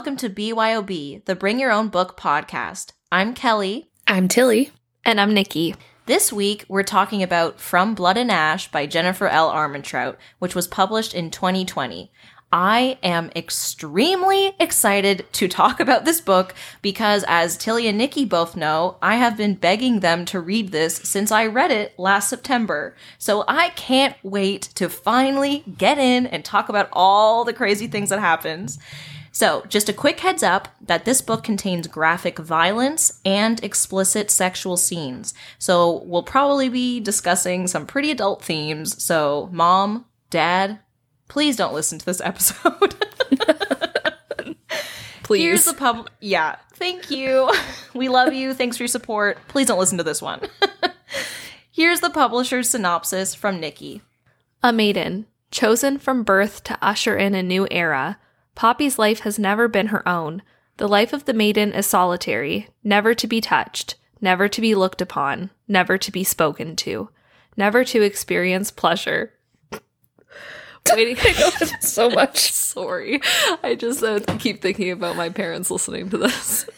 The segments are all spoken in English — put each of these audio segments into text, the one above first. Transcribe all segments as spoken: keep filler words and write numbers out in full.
welcome to B Y O B, the Bring Your Own Book podcast. I'm Kelly. I'm Tilly. And I'm Nikki. This week, we're talking about From Blood and Ash by Jennifer L. Armentrout, which was published in twenty twenty. I am extremely excited to talk about this book because, as Tilly and Nikki both know, I have been begging them to read this since I read it last September. So I can't wait to finally get in and talk about all the crazy things that happens. So just a quick heads up that this book contains graphic violence and explicit sexual scenes. So we'll probably be discussing some pretty adult themes. So mom, dad, please don't listen to this episode. Please. Here's the pub. Yeah. Thank you. We love you. Thanks for your support. Please don't listen to this one. Here's the publisher's synopsis from Nikki. A maiden, chosen from birth to usher in a new era. Poppy's life has never been her own. The life of the maiden is solitary, never to be touched, never to be looked upon, never to be spoken to, never to experience pleasure. Waiting. I know so much. Sorry. I just uh, keep thinking about my parents listening to this.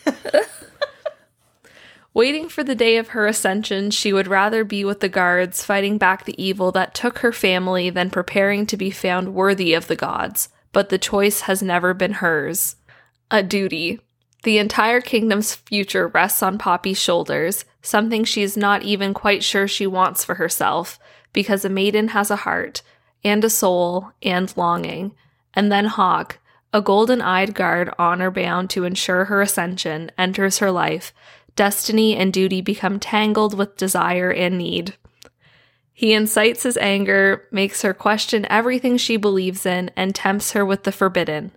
Waiting for the day of her ascension, she would rather be with the guards, fighting back the evil that took her family than preparing to be found worthy of the gods. But the choice has never been hers. A duty. The entire kingdom's future rests on Poppy's shoulders, something she is not even quite sure she wants for herself, because a maiden has a heart, and a soul, and longing. And then Hawk, a golden-eyed guard honor-bound to ensure her ascension, enters her life. Destiny and duty become tangled with desire and need. He incites his anger, makes her question everything she believes in, and tempts her with the forbidden.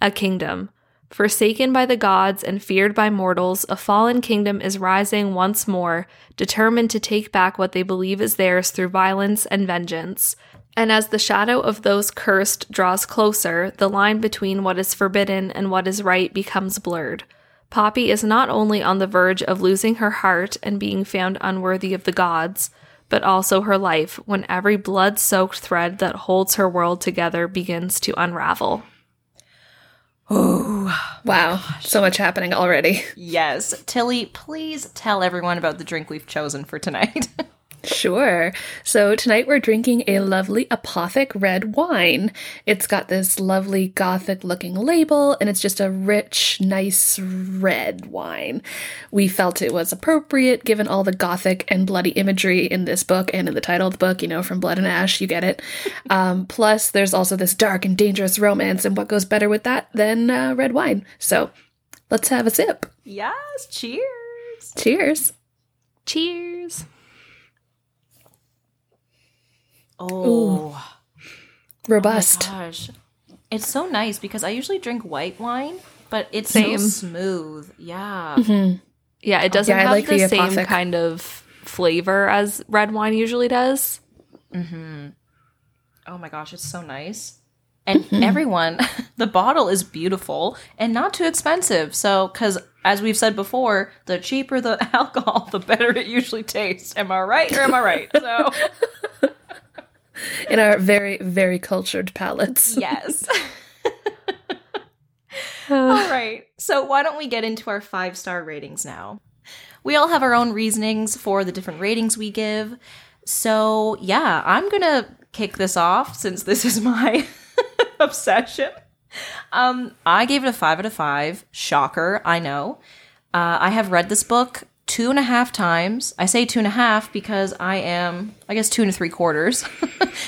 A kingdom. Forsaken by the gods and feared by mortals, a fallen kingdom is rising once more, determined to take back what they believe is theirs through violence and vengeance. And as the shadow of those cursed draws closer, the line between what is forbidden and what is right becomes blurred. Poppy is not only on the verge of losing her heart and being found unworthy of the gods, but also her life, when every blood-soaked thread that holds her world together begins to unravel. Oh, wow. Gosh. So much happening already. Yes. Tilly, please tell everyone about the drink we've chosen for tonight. Sure. So tonight we're drinking a lovely apothic red wine. It's got this lovely gothic looking label, and it's just a rich, nice red wine. We felt it was appropriate given all the gothic and bloody imagery in this book and in the title of the book, you know, From Blood and Ash, you get it. Um, plus, there's also this dark and dangerous romance, and what goes better with that than uh, red wine? So let's have a sip. Yes. Cheers. Cheers. Cheers. Oh, robust. Oh my gosh. It's so nice because I usually drink white wine, but it's same. So smooth. Yeah. Mm-hmm. Yeah, it doesn't yeah, have like the, the same kind of flavor as red wine usually does. Mm-hmm. Oh my gosh, it's so nice. And mm-hmm. everyone, the bottle is beautiful and not too expensive. So, because as we've said before, the cheaper the alcohol, the better it usually tastes. Am I right or am I right? So... In our very, very cultured palates. Yes. All right. So why don't we get into our five-star ratings now? We all have our own reasonings for the different ratings we give. So, yeah, I'm going to kick this off since this is my obsession. Um, I gave it a five out of five. Shocker, I know. Uh, I have read this book two and a half times. I say two and a half because I am, I guess, two and three quarters.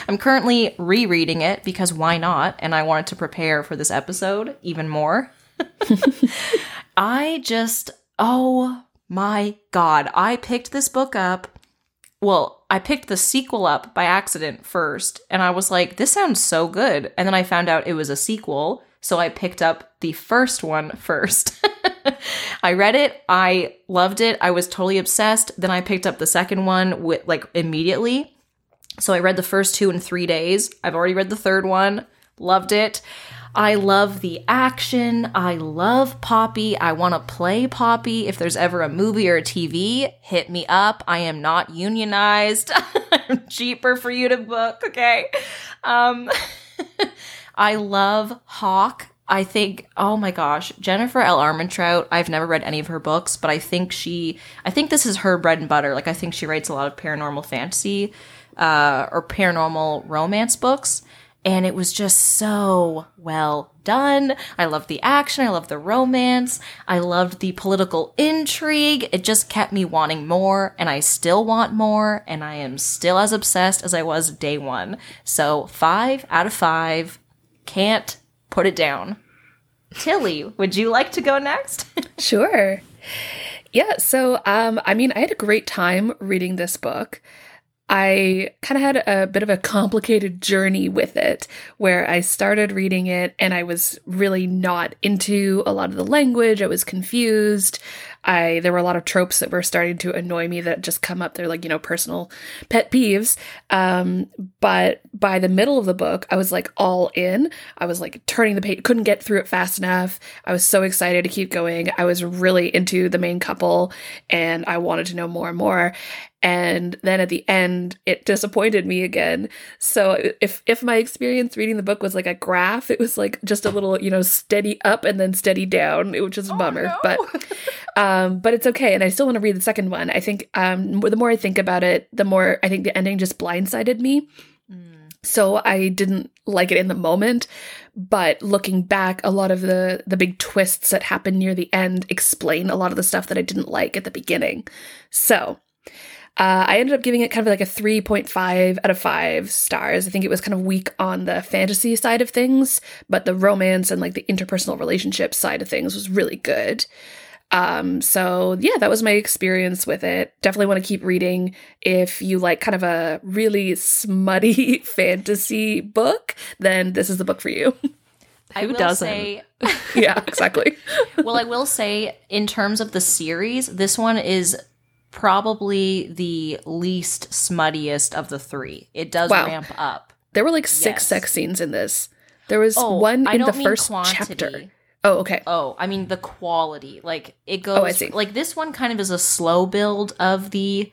I'm currently rereading it because why not? And I wanted to prepare for this episode even more. I just, oh my God. I picked this book up. Well, I picked the sequel up by accident first. And I was like, this sounds so good. And then I found out it was a sequel. So I picked up the first one first. I read it. I loved it. I was totally obsessed. Then I picked up the second one with like immediately. So I read the first two in three days. I've already read the third one. Loved it. I love the action. I love Poppy. I want to play Poppy. If there's ever a movie or a T V, hit me up. I am not unionized. I'm cheaper for you to book. Okay. Um, I love Hawk. I think, oh my gosh, Jennifer L. Armentrout, I've never read any of her books, but I think she, I think this is her bread and butter. Like, I think she writes a lot of paranormal fantasy uh, or paranormal romance books. And it was just so well done. I loved the action. I loved the romance. I loved the political intrigue. It just kept me wanting more, and I still want more, and I am still as obsessed as I was day one. So five out of five. Can't put it down. Tilly, would you like to go next? Sure. Yeah, so, um, I mean, I had a great time reading this book. I kind of had a bit of a complicated journey with it, where I started reading it and I was really not into a lot of the language. I was confused. I there were a lot of tropes that were starting to annoy me that just come up. They're like, you know, personal pet peeves. Um, but by the middle of the book, I was like all in. I was like turning the page, couldn't get through it fast enough. I was so excited to keep going. I was really into the main couple and I wanted to know more and more. And then at the end, it disappointed me again. So if if my experience reading the book was like a graph, it was like just a little, you know, steady up and then steady down, which is a oh, bummer. No. But um, but it's okay. And I still want to read the second one. I think um, the more I think about it, the more I think the ending just blindsided me. Mm. So I didn't like it in the moment. But looking back, a lot of the, the big twists that happen near the end explain a lot of the stuff that I didn't like at the beginning. So... Uh, I ended up giving it kind of like a three point five out of five stars. I think it was kind of weak on the fantasy side of things, but the romance and like the interpersonal relationship side of things was really good. Um, so yeah, that was my experience with it. Definitely want to keep reading if you like kind of a really smutty fantasy book, then this is the book for you. I Who will doesn't? Say, yeah, exactly. Well, I will say in terms of the series, this one is probably the least smuttiest of the three. It does wow. ramp up. There were like six yes. sex scenes in this. There was oh, one I in the first quantity. chapter. Oh, okay. Oh, I mean the quality. Like it goes. Oh, I see. Like this one kind of is a slow build of the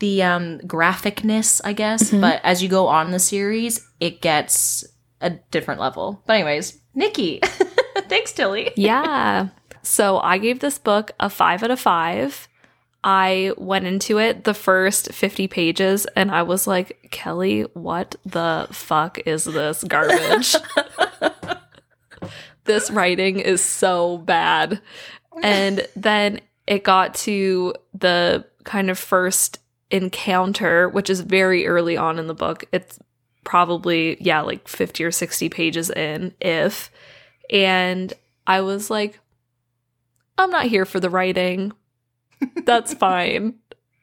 the um, graphicness, I guess. Mm-hmm. But as you go on in the series, it gets a different level. But anyways, Nikki, thanks, Tilly. Yeah. So I gave this book a five out of five. I went into it the first fifty pages and I was like, Kelly, what the fuck is this garbage? This writing is so bad. And then it got to the kind of first encounter, which is very early on in the book. It's probably, yeah, like fifty or sixty pages in, if. And I was like, I'm not here for the writing. That's fine.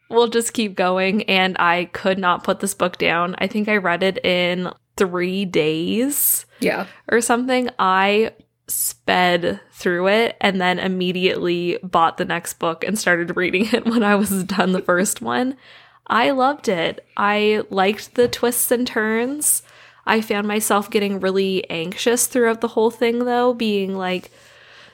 We'll just keep going. And I could not put this book down. I think I read it in three days yeah, or something. I sped through it and then immediately bought the next book and started reading it when I was done the first one. I loved it. I liked the twists and turns. I found myself getting really anxious throughout the whole thing, though, being like,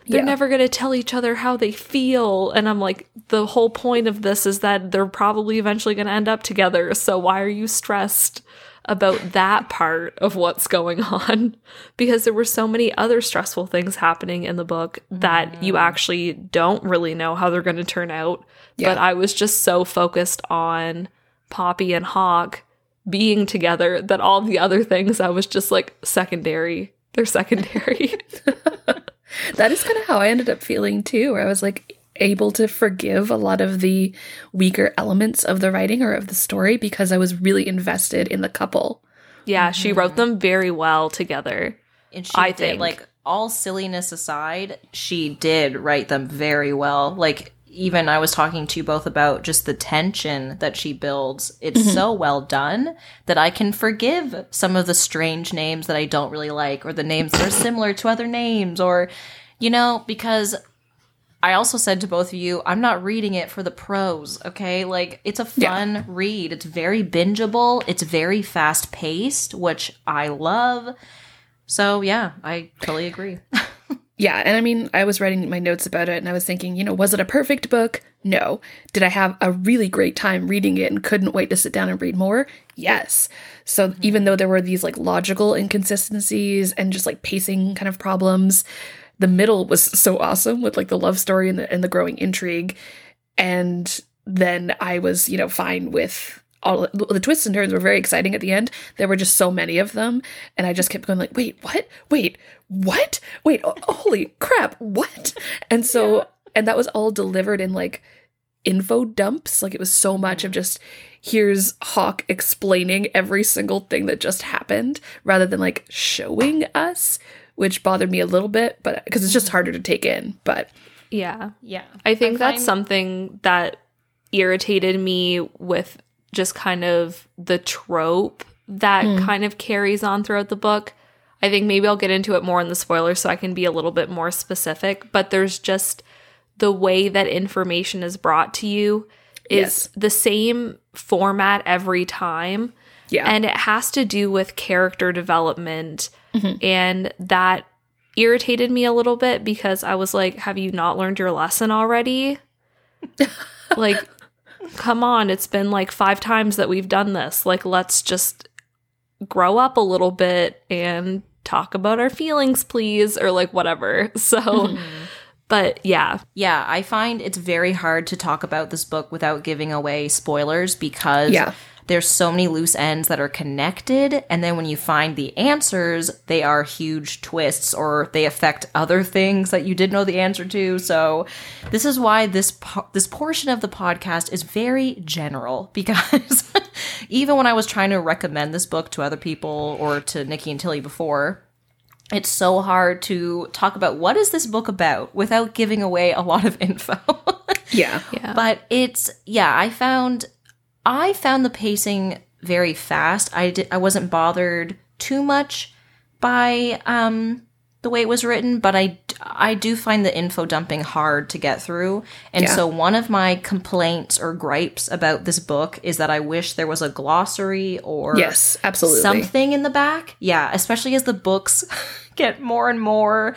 They're yeah. never going to tell each other how they feel. And I'm like, the whole point of this is that they're probably eventually going to end up together. So why are you stressed about that part of what's going on? Because there were so many other stressful things happening in the book that mm. you actually don't really know how they're going to turn out. Yeah. But I was just so focused on Poppy and Hawk being together that all the other things I was just like, secondary. They're secondary. That is kind of how I ended up feeling, too, where I was, like, able to forgive a lot of the weaker elements of the writing or of the story because I was really invested in the couple. Yeah, mm-hmm. She wrote them very well together, and she I did, think. Like, all silliness aside, she did write them very well. Like, even I was talking to you both about just the tension that she builds. It's mm-hmm. so well done that I can forgive some of the strange names that I don't really like, or the names that are similar to other names, or, you know, because I also said to both of you, I'm not reading it for the prose, okay? Like, it's a fun yeah. read. It's very bingeable. It's very fast-paced, which I love. So, yeah, I totally agree. Yeah, and I mean, I was writing my notes about it and I was thinking, you know, was it a perfect book? No. Did I have a really great time reading it and couldn't wait to sit down and read more? Yes. So mm-hmm. even though there were these like logical inconsistencies and just like pacing kind of problems, the middle was so awesome with like the love story and the, and the growing intrigue. And then I was, you know, fine with all the twists and turns were very exciting at the end. There were just so many of them. And I just kept going like, wait, what? Wait, what? Wait, oh, holy crap, what? And so, yeah. and that was all delivered in like info dumps. Like it was so much of just, here's Hawk explaining every single thing that just happened rather than like showing us, which bothered me a little bit, but because it's just harder to take in. But yeah, yeah, I think I that's find- something that irritated me with just kind of the trope that mm. kind of carries on throughout the book. I think maybe I'll get into it more in the spoiler so I can be a little bit more specific, but there's just the way that information is brought to you is yes. the same format every time. Yeah. And it has to do with character development. Mm-hmm. And that irritated me a little bit because I was like, have you not learned your lesson already? Like, come on, it's been like five times that we've done this. Like, let's just grow up a little bit and talk about our feelings, please, or like whatever. So, mm-hmm. but yeah. Yeah, I find it's very hard to talk about this book without giving away spoilers because yeah. there's so many loose ends that are connected. And then when you find the answers, they are huge twists or they affect other things that you did know the answer to. So this is why this po- this portion of the podcast is very general, because even when I was trying to recommend this book to other people or to Nikki and Tilly before, it's so hard to talk about what is this book about without giving away a lot of info. yeah. yeah. But it's, yeah, I found... I found the pacing very fast. I di- I wasn't bothered too much by um, the way it was written, but I, I do find the info dumping hard to get through. And yeah. so one of my complaints or gripes about this book is that I wish there was a glossary or yes, absolutely. something in the back. Yeah, especially as the books get more and more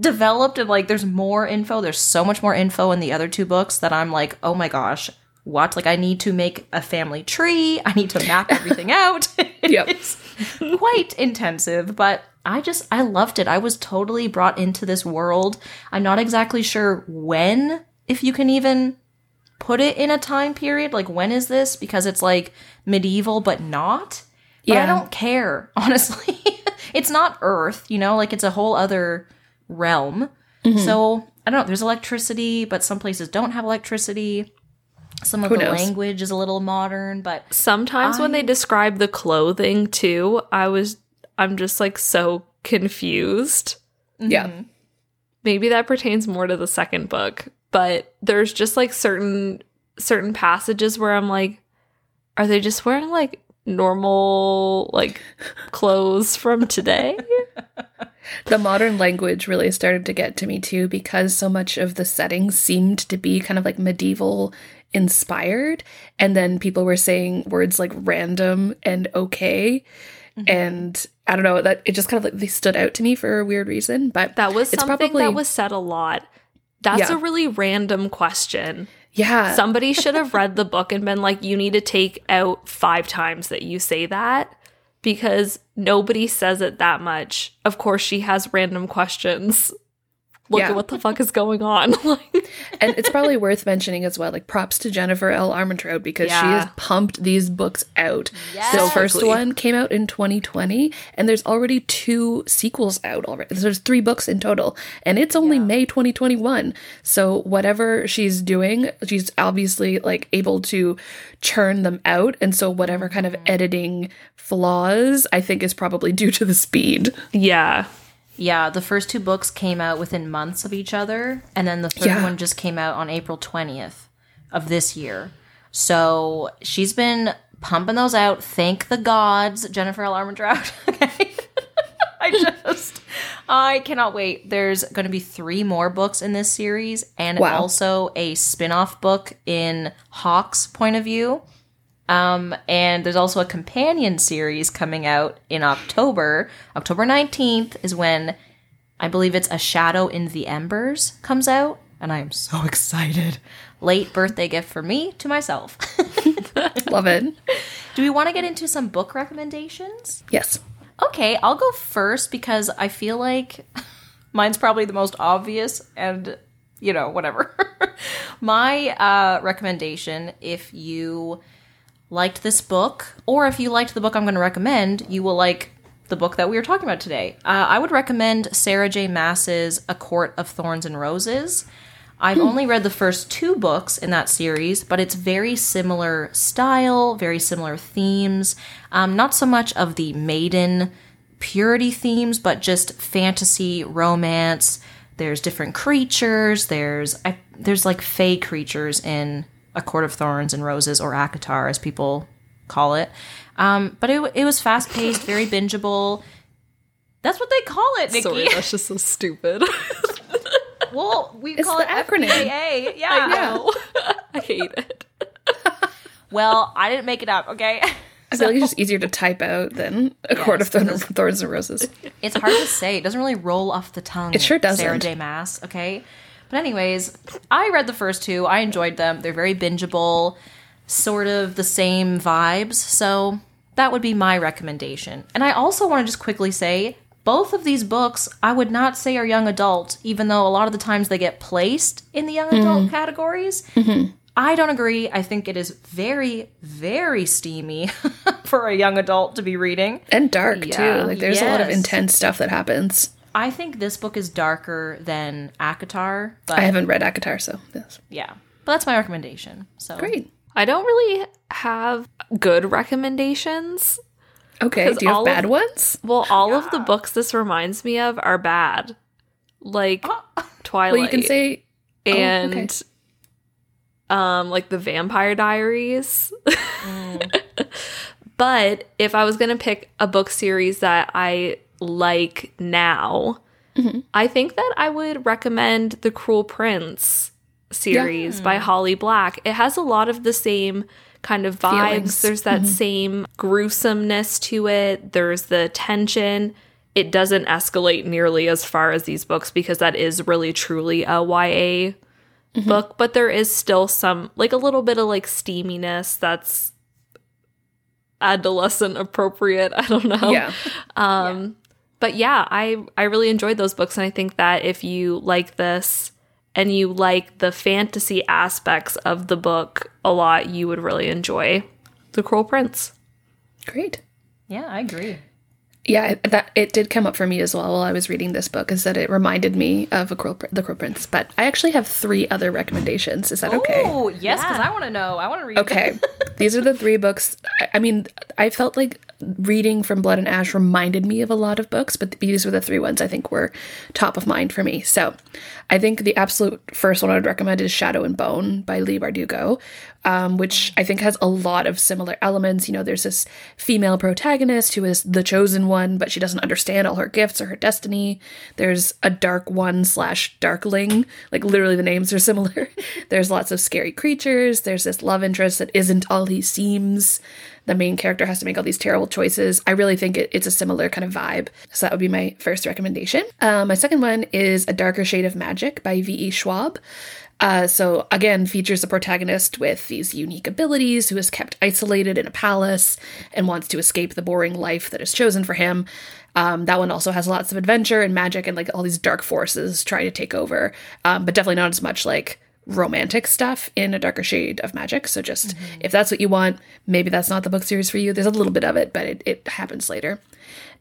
developed and like there's more info. There's so much more info in the other two books that I'm like, oh my gosh. What? Like, I need to make a family tree. I need to map everything out. Yep. It's quite intensive, but I just, I loved it. I was totally brought into this world. I'm not exactly sure when, if you can even put it in a time period. Like, when is this? Because it's like medieval, but not. But yeah. I don't care, honestly. It's not Earth, you know? Like, it's a whole other realm. Mm-hmm. So, I don't know. There's electricity, but some places don't have electricity. Some of Who the knows? Language is a little modern, but... Sometimes I... when they describe the clothing, too, I was... I'm just, like, so confused. Mm-hmm. Yeah. Maybe that pertains more to the second book, but there's just, like, certain certain passages where I'm like, are they just wearing, like, normal, like, clothes from today? The modern language really started to get to me, too, because so much of the setting seemed to be kind of, like, medieval... inspired, and then people were saying words like random and okay, mm-hmm. and I don't know, that it just kind of like they stood out to me for a weird reason. But that was it's something probably, that was said a lot. That's yeah. a really random question. Yeah, somebody should have read the book and been like, you need to take out five times that you say that because nobody says it that much. Of course, she has random questions. Look yeah. at what the fuck is going on. And it's probably worth mentioning as well, like, props to Jennifer L. Armentrout because yeah. she has pumped these books out. Yes. The first one came out in twenty twenty, and there's already two sequels out already. So there's three books in total, and it's only yeah. May twenty twenty-one. So whatever she's doing, she's obviously, like, able to churn them out. And so whatever kind of mm-hmm. editing flaws, I think, is probably due to the speed. Yeah. Yeah, the first two books came out within months of each other, and then the third yeah. one just came out on April twentieth of this year. So she's been pumping those out. Thank the gods, Jennifer L. Armentrout. Okay. I just, I cannot wait. There's going to be three more books in this series, and wow. also a spin-off book in Hawk's point of view. Um, and there's also a companion series coming out in October. October nineteenth is when I believe it's A Shadow in the Embers comes out, and I am so excited. Late birthday gift for me to myself. Love it. Do we want to get into some book recommendations? Yes. Okay, I'll go first because I feel like mine's probably the most obvious and, you know, whatever. My uh, recommendation, if you liked this book, or if you liked the book I'm going to recommend, you will like the book that we were talking about today. Uh, I would recommend Sarah J. Maas's A Court of Thorns and Roses. I've only read the first two books in that series, but it's very similar style, very similar themes. Um, not so much of the maiden purity themes, but just fantasy, romance. There's different creatures. There's I, there's like fae creatures in A Court of Thorns and Roses, or ACOTAR as people call it. Um, but it, it was fast-paced, very bingeable. That's what they call it, Nikki. Sorry, that's just so stupid. Well, we it's call it acronym. F B A. Yeah, I know. I hate it. Well, I didn't make it up. Okay. I feel so. Like it's just easier to type out than a yes, Court of Thorns, Thorns and Roses. It's hard to say. It doesn't really roll off the tongue. It sure doesn't. Sarah J. Maas. Okay. But anyways, I read the first two. I enjoyed them. They're very bingeable, sort of the same vibes. So that would be my recommendation. And I also want to just quickly say, both of these books, I would not say are young adult, even though a lot of the times they get placed in the young adult mm-hmm. categories. Mm-hmm. I don't agree. I think it is very, very steamy for a young adult to be reading. And dark, yeah. too. Like There's yes. a lot of intense stuff that happens. I think this book is darker than ACOTAR. But I haven't read ACOTAR, so yes. Yeah. But that's my recommendation. So great. I don't really have good recommendations. Okay, because do you have bad of, ones? Well, all yeah. of the books this reminds me of are bad. Like, oh. Twilight. Well, you can say... And, oh, okay. um, like, The Vampire Diaries. Mm. But if I was going to pick a book series that I like now, mm-hmm. I think that I would recommend The Cruel Prince series yeah. by Holly Black. It has a lot of the same... kind of vibes. Feelings. There's that mm-hmm. same gruesomeness to it. There's the tension. It doesn't escalate nearly as far as these books because that is really truly a Y A mm-hmm. book, but there is still some, like a little bit of like steaminess that's adolescent appropriate. I don't know. Yeah. Um, yeah. But yeah, I, I really enjoyed those books. And I think that if you like this, and you like the fantasy aspects of the book a lot, you would really enjoy The Cruel Prince. Great. Yeah, I agree. Yeah, that it did come up for me as well while I was reading this book, is that it reminded me of a Cruel, The Cruel Prince. But I actually have three other recommendations. Is that Ooh, okay? Oh, yes, because yeah. I want to know. I want to read. Okay. These are the three books. I, I mean, I felt like reading From Blood and Ash reminded me of a lot of books, but these were the three ones I think were top of mind for me. So I think the absolute first one I would recommend is Shadow and Bone by Leigh Bardugo, um, which I think has a lot of similar elements. You know, there's this female protagonist who is the chosen one, but she doesn't understand all her gifts or her destiny. There's a dark one slash darkling. Like, literally the names are similar. There's lots of scary creatures. There's this love interest that isn't all he seems. The main character has to make all these terrible choices. I really think it, it's a similar kind of vibe. So that would be my first recommendation. Uh, my second one is A Darker Shade of Magic by V E. Schwab. Uh, so, again, features a protagonist with these unique abilities who is kept isolated in a palace and wants to escape the boring life that is chosen for him. Um, that one also has lots of adventure and magic and, like, all these dark forces trying to take over, um, but definitely not as much, like, romantic stuff in A Darker Shade of Magic. So just mm-hmm. if that's what you want, maybe that's not the book series for you. There's a little bit of it, but it, it happens later.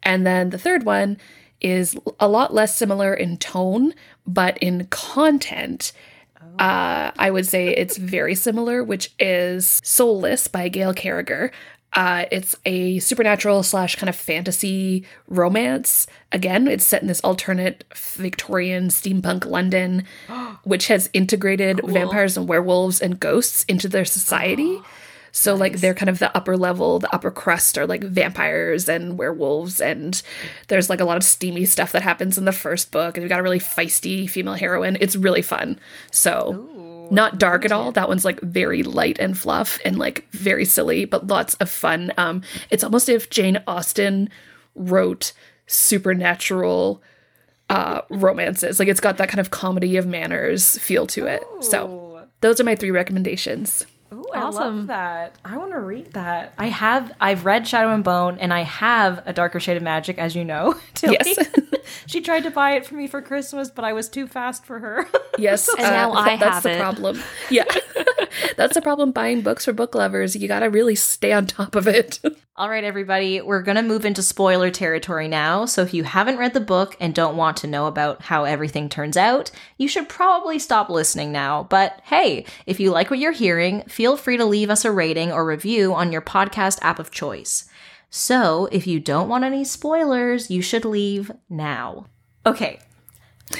And then the third one is a lot less similar in tone, but in content, oh. uh, I would say it's very similar, which is Soulless by Gail Carriger. Uh, it's a supernatural slash kind of fantasy romance. Again, it's set in this alternate Victorian steampunk London, which has integrated cool. vampires and werewolves and ghosts into their society. Oh, so, nice. Like, they're kind of the upper level, the upper crust are, like, vampires and werewolves. And there's, like, a lot of steamy stuff that happens in the first book. And you've got a really feisty female heroine. It's really fun. So... Ooh. Not dark at all. That one's, like, very light and fluff and, like, very silly, but lots of fun. Um, it's almost if Jane Austen wrote supernatural uh, romances. Like, it's got that kind of comedy of manners feel to it. Ooh. So those are my three recommendations. Ooh, awesome. I love that. I want to read that. I have, I've read Shadow and Bone, and I have A Darker Shade of Magic, as you know. Tilly. Yes. She tried to buy it for me for Christmas, but I was too fast for her. Yes. so, and now uh, I have That's the it. problem. Yeah. That's the problem buying books for book lovers. You got to really stay on top of it. All right, everybody. We're going to move into spoiler territory now. So if you haven't read the book and don't want to know about how everything turns out, you should probably stop listening now. But hey, if you like what you're hearing, feel free to leave us a rating or review on your podcast app of choice. So if you don't want any spoilers, you should leave now. Okay.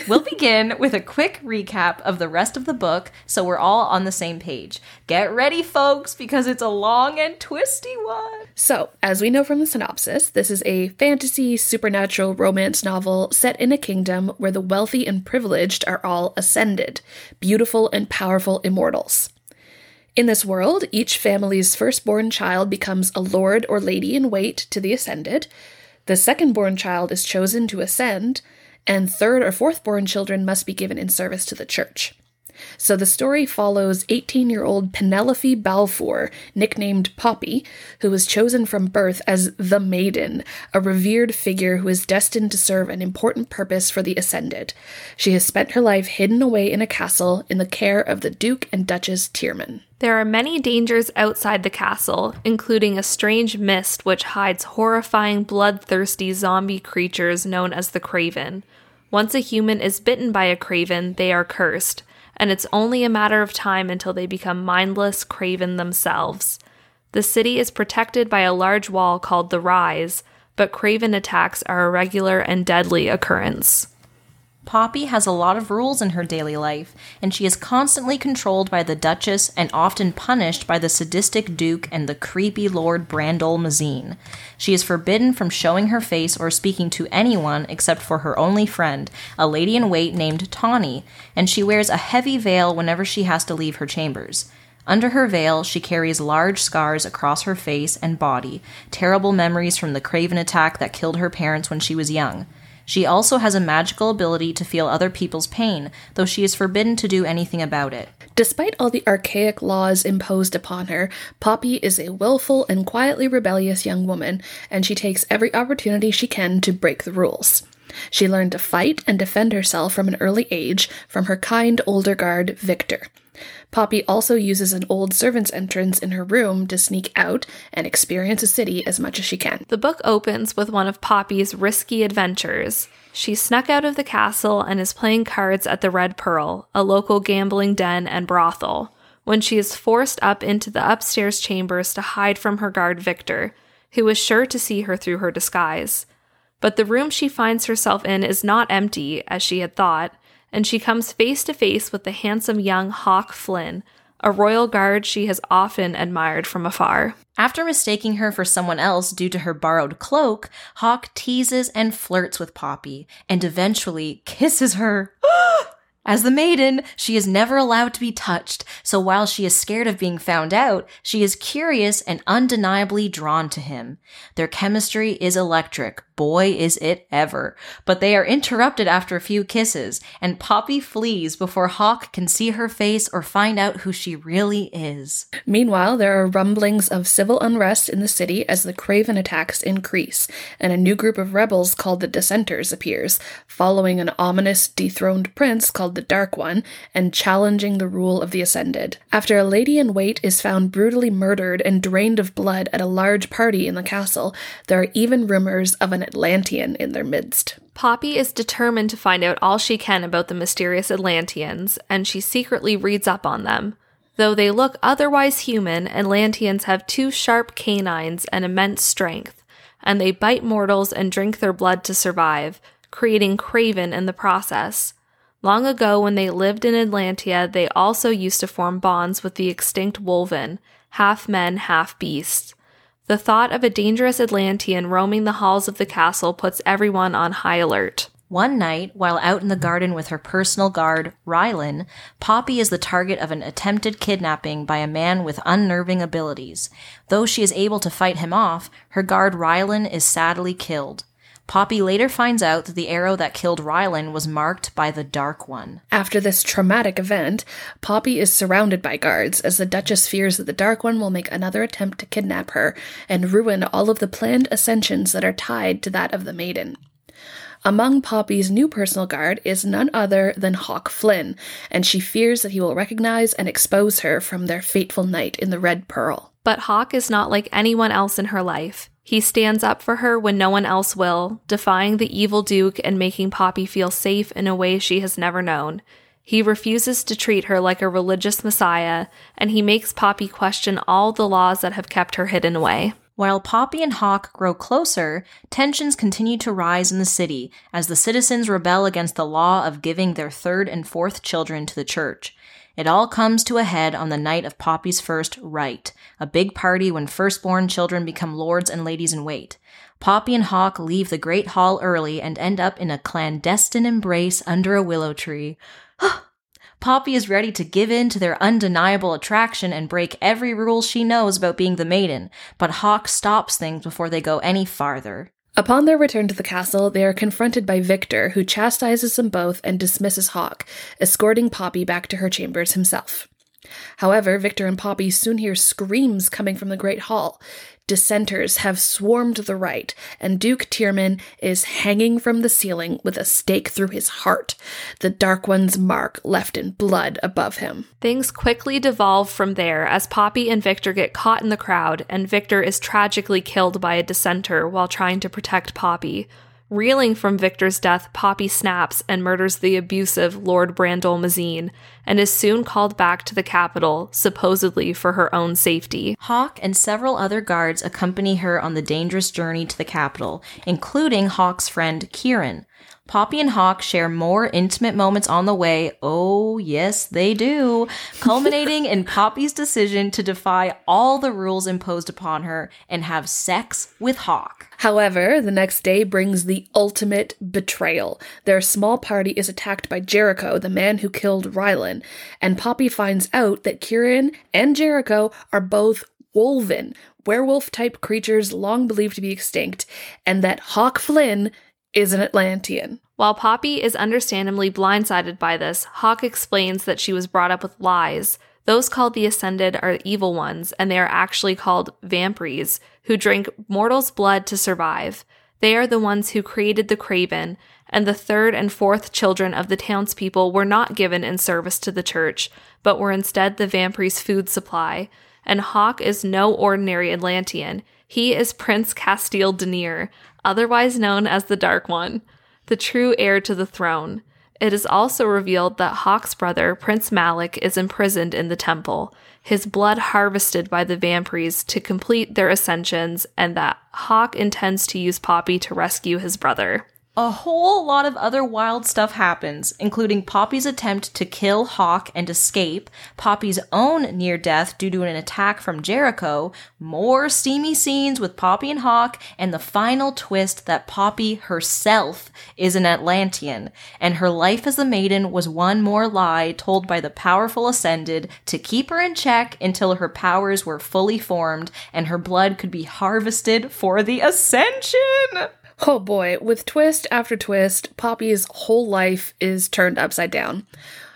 We'll begin with a quick recap of the rest of the book so we're all on the same page. Get ready, folks, because it's a long and twisty one. So, as we know from the synopsis, this is a fantasy, supernatural romance novel set in a kingdom where the wealthy and privileged are all ascended, beautiful and powerful immortals. In this world, each family's firstborn child becomes a lord or lady in wait to the ascended, the secondborn child is chosen to ascend, and third or fourth-born children must be given in service to the church. So the story follows eighteen-year-old Penelope Balfour, nicknamed Poppy, who was chosen from birth as the Maiden, a revered figure who is destined to serve an important purpose for the Ascended. She has spent her life hidden away in a castle in the care of the Duke and Duchess Tierman. There are many dangers outside the castle, including a strange mist which hides horrifying, bloodthirsty zombie creatures known as the Craven. Once a human is bitten by a Craven, they are cursed, and it's only a matter of time until they become mindless Craven themselves. The city is protected by a large wall called the Rise, but Craven attacks are a regular and deadly occurrence. Poppy has a lot of rules in her daily life, and she is constantly controlled by the Duchess and often punished by the sadistic Duke and the creepy Lord Brandol Mazine. She is forbidden from showing her face or speaking to anyone except for her only friend, a lady-in-wait named Tawny, and she wears a heavy veil whenever she has to leave her chambers. Under her veil, she carries large scars across her face and body, terrible memories from the Craven attack that killed her parents when she was young. She also has a magical ability to feel other people's pain, though she is forbidden to do anything about it. Despite all the archaic laws imposed upon her, Poppy is a willful and quietly rebellious young woman, and she takes every opportunity she can to break the rules. She learned to fight and defend herself from an early age from her kind older guard, Victor. Poppy also uses an old servant's entrance in her room to sneak out and experience a city as much as she can. The book opens with one of Poppy's risky adventures. She snuck out of the castle and is playing cards at the Red Pearl, a local gambling den and brothel, when she is forced up into the upstairs chambers to hide from her guard Victor, who is sure to see her through her disguise. But the room she finds herself in is not empty, as she had thought, and she comes face to face with the handsome young Hawk Flynn, a royal guard she has often admired from afar. After mistaking her for someone else due to her borrowed cloak, Hawk teases and flirts with Poppy, and eventually kisses her. As the Maiden, she is never allowed to be touched, so while she is scared of being found out, she is curious and undeniably drawn to him. Their chemistry is electric, boy is it ever, but they are interrupted after a few kisses, and Poppy flees before Hawk can see her face or find out who she really is. Meanwhile, there are rumblings of civil unrest in the city as the Craven attacks increase, and a new group of rebels called the Dissenters appears, following an ominous dethroned prince called the Dark One, and challenging the rule of the Ascended. After a lady-in-wait is found brutally murdered and drained of blood at a large party in the castle, there are even rumors of an Atlantean in their midst. Poppy is determined to find out all she can about the mysterious Atlanteans, and she secretly reads up on them. Though they look otherwise human, Atlanteans have two sharp canines and immense strength, and they bite mortals and drink their blood to survive, creating Craven in the process. Long ago, when they lived in Atlantia, they also used to form bonds with the extinct Wolven, half men, half beasts. The thought of a dangerous Atlantean roaming the halls of the castle puts everyone on high alert. One night, while out in the garden with her personal guard, Rylan, Poppy is the target of an attempted kidnapping by a man with unnerving abilities. Though she is able to fight him off, her guard Rylan is sadly killed. Poppy later finds out that the arrow that killed Rylan was marked by the Dark One. After this traumatic event, Poppy is surrounded by guards as the Duchess fears that the Dark One will make another attempt to kidnap her and ruin all of the planned ascensions that are tied to that of the Maiden. Among Poppy's new personal guard is none other than Hawk Flynn, and she fears that he will recognize and expose her from their fateful night in the Red Pearl. But Hawk is not like anyone else in her life. He stands up for her when no one else will, defying the evil Duke and making Poppy feel safe in a way she has never known. He refuses to treat her like a religious messiah, and he makes Poppy question all the laws that have kept her hidden away. While Poppy and Hawk grow closer, tensions continue to rise in the city as the citizens rebel against the law of giving their third and fourth children to the church. It all comes to a head on the night of Poppy's first rite, a big party when firstborn children become lords and ladies-in-wait. Poppy and Hawk leave the Great Hall early and end up in a clandestine embrace under a willow tree. Poppy is ready to give in to their undeniable attraction and break every rule she knows about being the Maiden, but Hawk stops things before they go any farther. Upon their return to the castle, they are confronted by Victor, who chastises them both and dismisses Hawk, escorting Poppy back to her chambers himself. However, Victor and Poppy soon hear screams coming from the Great Hall. Dissenters have swarmed the right, and Duke Tierman is hanging from the ceiling with a stake through his heart, the Dark One's mark left in blood above him. Things quickly devolve from there as Poppy and Victor get caught in the crowd, and Victor is tragically killed by a dissenter while trying to protect Poppy. Reeling from Victor's death, Poppy snaps and murders the abusive Lord Brandol Mazine, and is soon called back to the capital, supposedly for her own safety. Hawk and several other guards accompany her on the dangerous journey to the capital, including Hawk's friend Kieran. Poppy and Hawk share more intimate moments on the way, oh yes they do, culminating in Poppy's decision to defy all the rules imposed upon her and have sex with Hawk. However, the next day brings the ultimate betrayal. Their small party is attacked by Jericho, the man who killed Rylan, and Poppy finds out that Kieran and Jericho are both wolven, werewolf-type creatures long believed to be extinct, and that Hawk Flynn is an Atlantean. While Poppy is understandably blindsided by this, Hawk explains that she was brought up with lies. Those called the Ascended are evil ones, and they are actually called vampires, who drink mortals' blood to survive. They are the ones who created the Craven, and the third and fourth children of the townspeople were not given in service to the church, but were instead the vampires' food supply. And Hawk is no ordinary Atlantean. He is Prince Castile Denier, otherwise known as the Dark One, the true heir to the throne. It is also revealed that Hawk's brother, Prince Malik, is imprisoned in the temple, his blood harvested by the vampires to complete their ascensions, and that Hawk intends to use Poppy to rescue his brother. A whole lot of other wild stuff happens, including Poppy's attempt to kill Hawk and escape, Poppy's own near death due to an attack from Jericho, more steamy scenes with Poppy and Hawk, and the final twist that Poppy herself is an Atlantean, and her life as the Maiden was one more lie told by the powerful Ascended to keep her in check until her powers were fully formed and her blood could be harvested for the Ascension! Oh boy, with twist after twist, Poppy's whole life is turned upside down.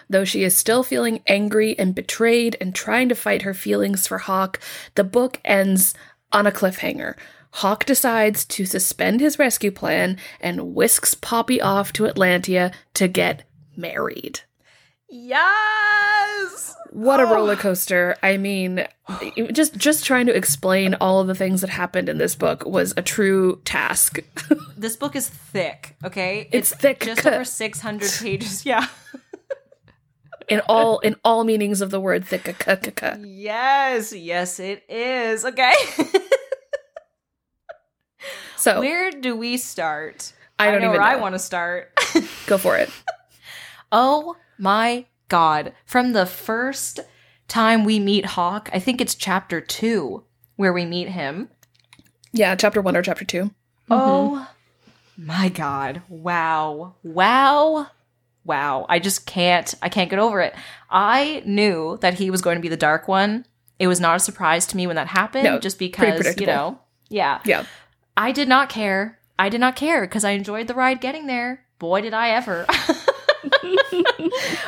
Though she is still feeling angry and betrayed and trying to fight her feelings for Hawk, the book ends on a cliffhanger. Hawk decides to suspend his rescue plan and whisks Poppy off to Atlantia to get married. Yes! What a roller coaster. I mean, just just trying to explain all of the things that happened in this book was a true task. This book is thick, okay? It's, it's thick. Just over six hundred pages. Yeah. In all in all meanings of the word thick. Yes, yes it is. Okay. So, where do we start? I don't I know even where know. I want to start. Go for it. Oh, my God, from the first time we meet Hawk, I think it's chapter two where we meet him. Yeah, chapter one or chapter two. Mm-hmm. Oh, my God. Wow. Wow. Wow. I just can't. I can't get over it. I knew that he was going to be the Dark One. It was not a surprise to me when that happened, no, just because, you know. Yeah. Yeah. I did not care. I did not care because I enjoyed the ride getting there. Boy, did I ever.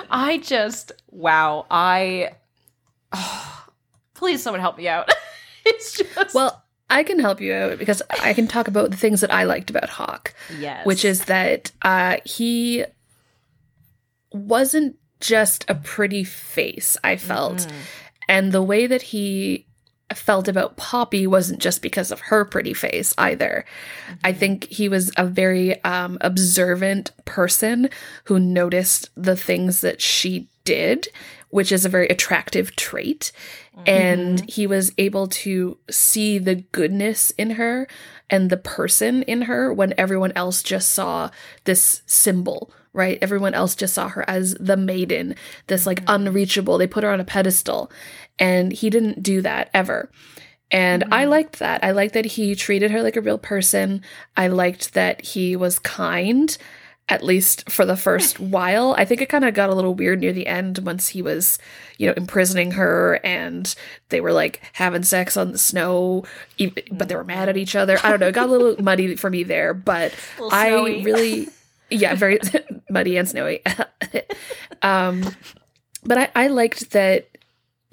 I just, wow. I, oh, please someone help me out. It's just. Well, I can help you out because I can talk about the things that I liked about Hawk. Yes. Which is that uh, he wasn't just a pretty face, I felt. Mm-hmm. And the way that he felt about Poppy wasn't just because of her pretty face either. Mm-hmm. I think he was a very um, observant person who noticed the things that she did, which is a very attractive trait. Mm-hmm. And he was able to see the goodness in her and the person in her when everyone else just saw this symbol, right? Everyone else just saw her as the maiden, this like mm-hmm. unreachable. They put her on a pedestal. And he didn't do that ever. And mm-hmm. I liked that. I liked that he treated her like a real person. I liked that he was kind, at least for the first while. I think it kind of got a little weird near the end once he was, you know, imprisoning her and they were like having sex on the snow, even, but they were mad at each other. I don't know. It got a little muddy for me there, but I really, yeah, very muddy and snowy. um, but I, I liked that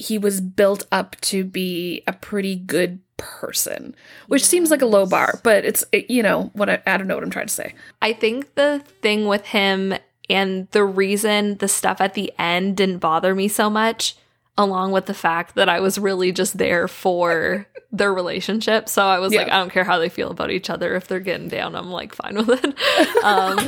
he was built up to be a pretty good person, which yes. seems like a low bar, but it's, it, you know, what I, I don't know what I'm trying to say. I think the thing with him and the reason the stuff at the end didn't bother me so much, along with the fact that I was really just there for their relationship. So I was yeah. like, I don't care how they feel about each other. If they're getting down, I'm like fine with it. Um,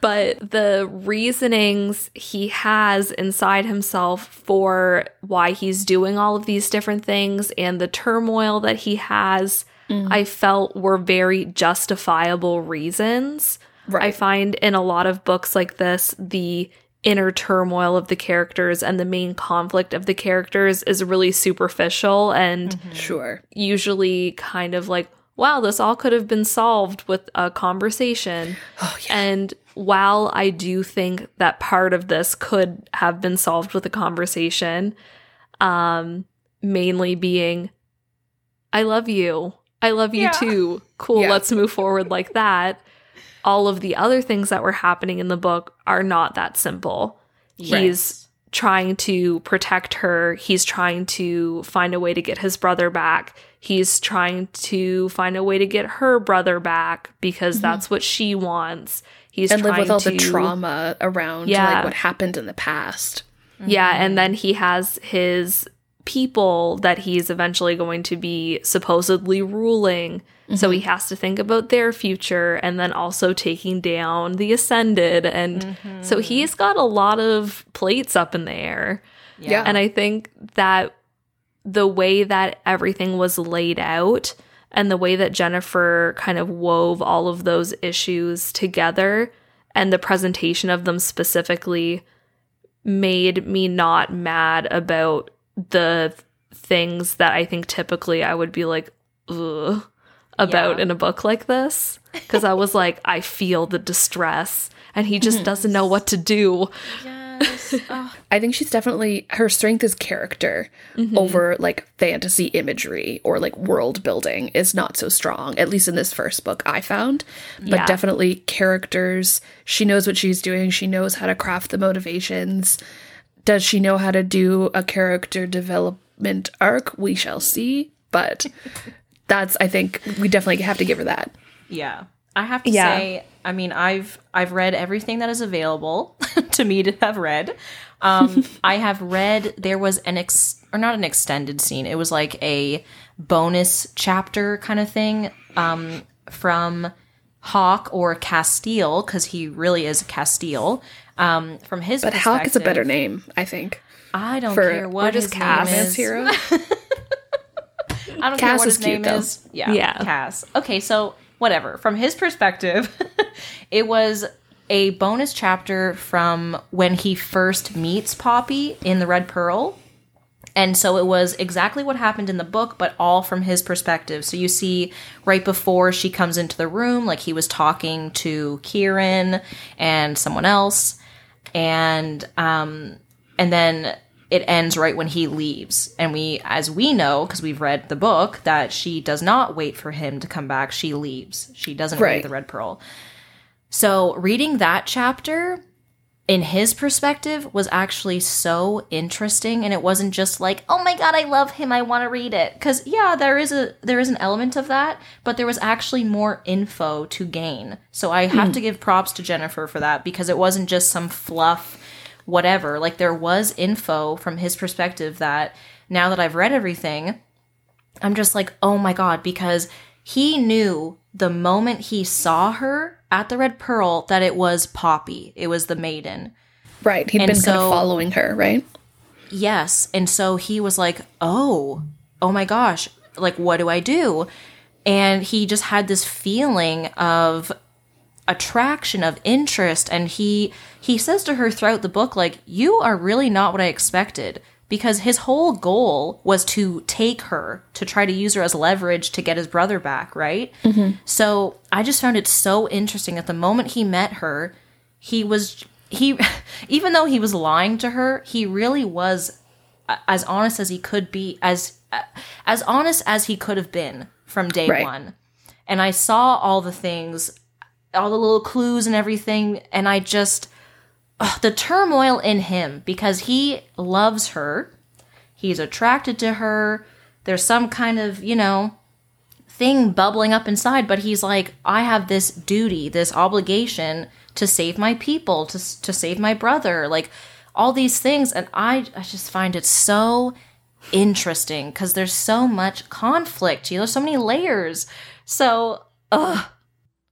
but the reasonings he has inside himself for why he's doing all of these different things and the turmoil that he has, mm. I felt were very justifiable reasons. Right. I find in a lot of books like this, the inner turmoil of the characters and the main conflict of the characters is really superficial and mm-hmm. sure usually kind of like, wow, this all could have been solved with a conversation. Oh, yeah. And while I do think that part of this could have been solved with a conversation, um, mainly being, I love you. I love you yeah. too. Cool. Yeah. Let's move forward like that. All of the other things that were happening in the book are not that simple. Right. He's trying to protect her. He's trying to find a way to get his brother back. He's trying to find a way to get her brother back because mm-hmm. that's what she wants. He's and trying live with all to, the trauma around yeah. like what happened in the past. Mm-hmm. Yeah, and then he has his people that he's eventually going to be supposedly ruling. Mm-hmm. So he has to think about their future and then also taking down the Ascended. And mm-hmm. so he's got a lot of plates up in the air. Yeah. And I think that the way that everything was laid out and the way that Jennifer kind of wove all of those issues together and the presentation of them specifically made me not mad about the things that I think typically I would be like, ugh, about yeah. in a book like this. Because I was like, I feel the distress, and he just doesn't know what to do. Yes. Oh. I think she's definitely, her strength is character mm-hmm. over like fantasy imagery or like world building is not so strong, at least in this first book I found. But yeah. definitely characters, she knows what she's doing, she knows how to craft the motivations. Does she know how to do a character development arc? We shall see. But that's, I think, we definitely have to give her that. Yeah. I have to yeah. say, I mean, I've I've read everything that is available to me to have read. Um, I have read, there was an, ex- or not an extended scene. It was like a bonus chapter kind of thing um, from Hawk or Castile, because he really is Castile. Um, from his but perspective. But Hawk is a better name, I think. I don't for, care what or just his Cass. Name is. Hero. I don't Cass care what his is name cute, is. Though. Yeah, yeah, Cass. Okay, so whatever. From his perspective, it was a bonus chapter from when he first meets Poppy in The Red Pearl. And so it was exactly what happened in the book, but all from his perspective. So you see right before she comes into the room, like he was talking to Kieran and someone else. And um, and then it ends right when he leaves. And we, as we know, because we've read the book, that she does not wait for him to come back. She leaves. She doesn't right. read the Red Pearl. So reading that chapter, in his perspective, was actually so interesting. And it wasn't just like, oh my God, I love him, I want to read it. Because, yeah, there is a there is an element of that, but there was actually more info to gain. So I have mm. to give props to Jennifer for that, because it wasn't just some fluff, whatever. Like, there was info from his perspective that now that I've read everything, I'm just like, oh my God, because he knew the moment he saw her at the Red Pearl that it was Poppy. It was the maiden. Right. He'd and been so, kind of following her, right? Yes. And so he was like, oh, oh my gosh, like, what do I do? And he just had this feeling of attraction, of interest. And he he says to her throughout the book, like, you are really not what I expected. Because his whole goal was to take her, to try to use her as leverage to get his brother back, right? Mm-hmm. So I just found it so interesting that the moment he met her, he was, he, even though he was lying to her, he really was as honest as he could be, as as honest as he could have been from day right. one. And I saw all the things, all the little clues and everything, and I just... Ugh, the turmoil in him, because he loves her, he's attracted to her, there's some kind of, you know, thing bubbling up inside, but he's like, I have this duty, this obligation to save my people, to to save my brother, like, all these things, and I, I just find it so interesting, because there's so much conflict, you know, there's so many layers, so, ugh.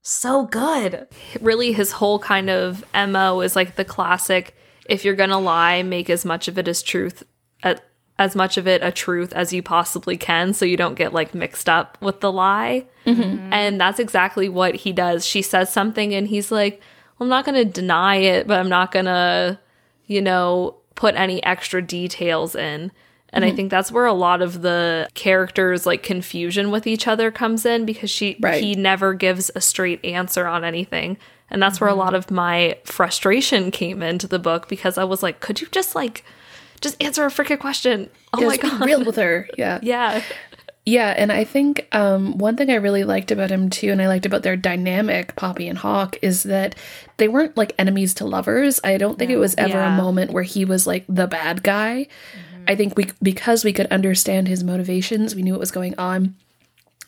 So good. Really, his whole kind of M O is like the classic, if you're gonna lie, make as much of it as truth, as much of it a truth as you possibly can, so you don't get like mixed up with the lie. Mm-hmm. And that's exactly what he does. She says something and he's like, well, I'm not gonna deny it, but I'm not gonna, you know, put any extra details in. And mm-hmm. I think that's where a lot of the characters' like confusion with each other comes in, because she right. he never gives a straight answer on anything. And that's mm-hmm. where a lot of my frustration came into the book, because I was like, could you just like just answer a freaking question? Oh just my God. Be real with her. Yeah. yeah. Yeah. And I think um, one thing I really liked about him too, and I liked about their dynamic, Poppy and Hawk, is that they weren't like enemies to lovers. I don't think yeah. it was ever yeah. a moment where he was like the bad guy. I think we, because we could understand his motivations, we knew what was going on,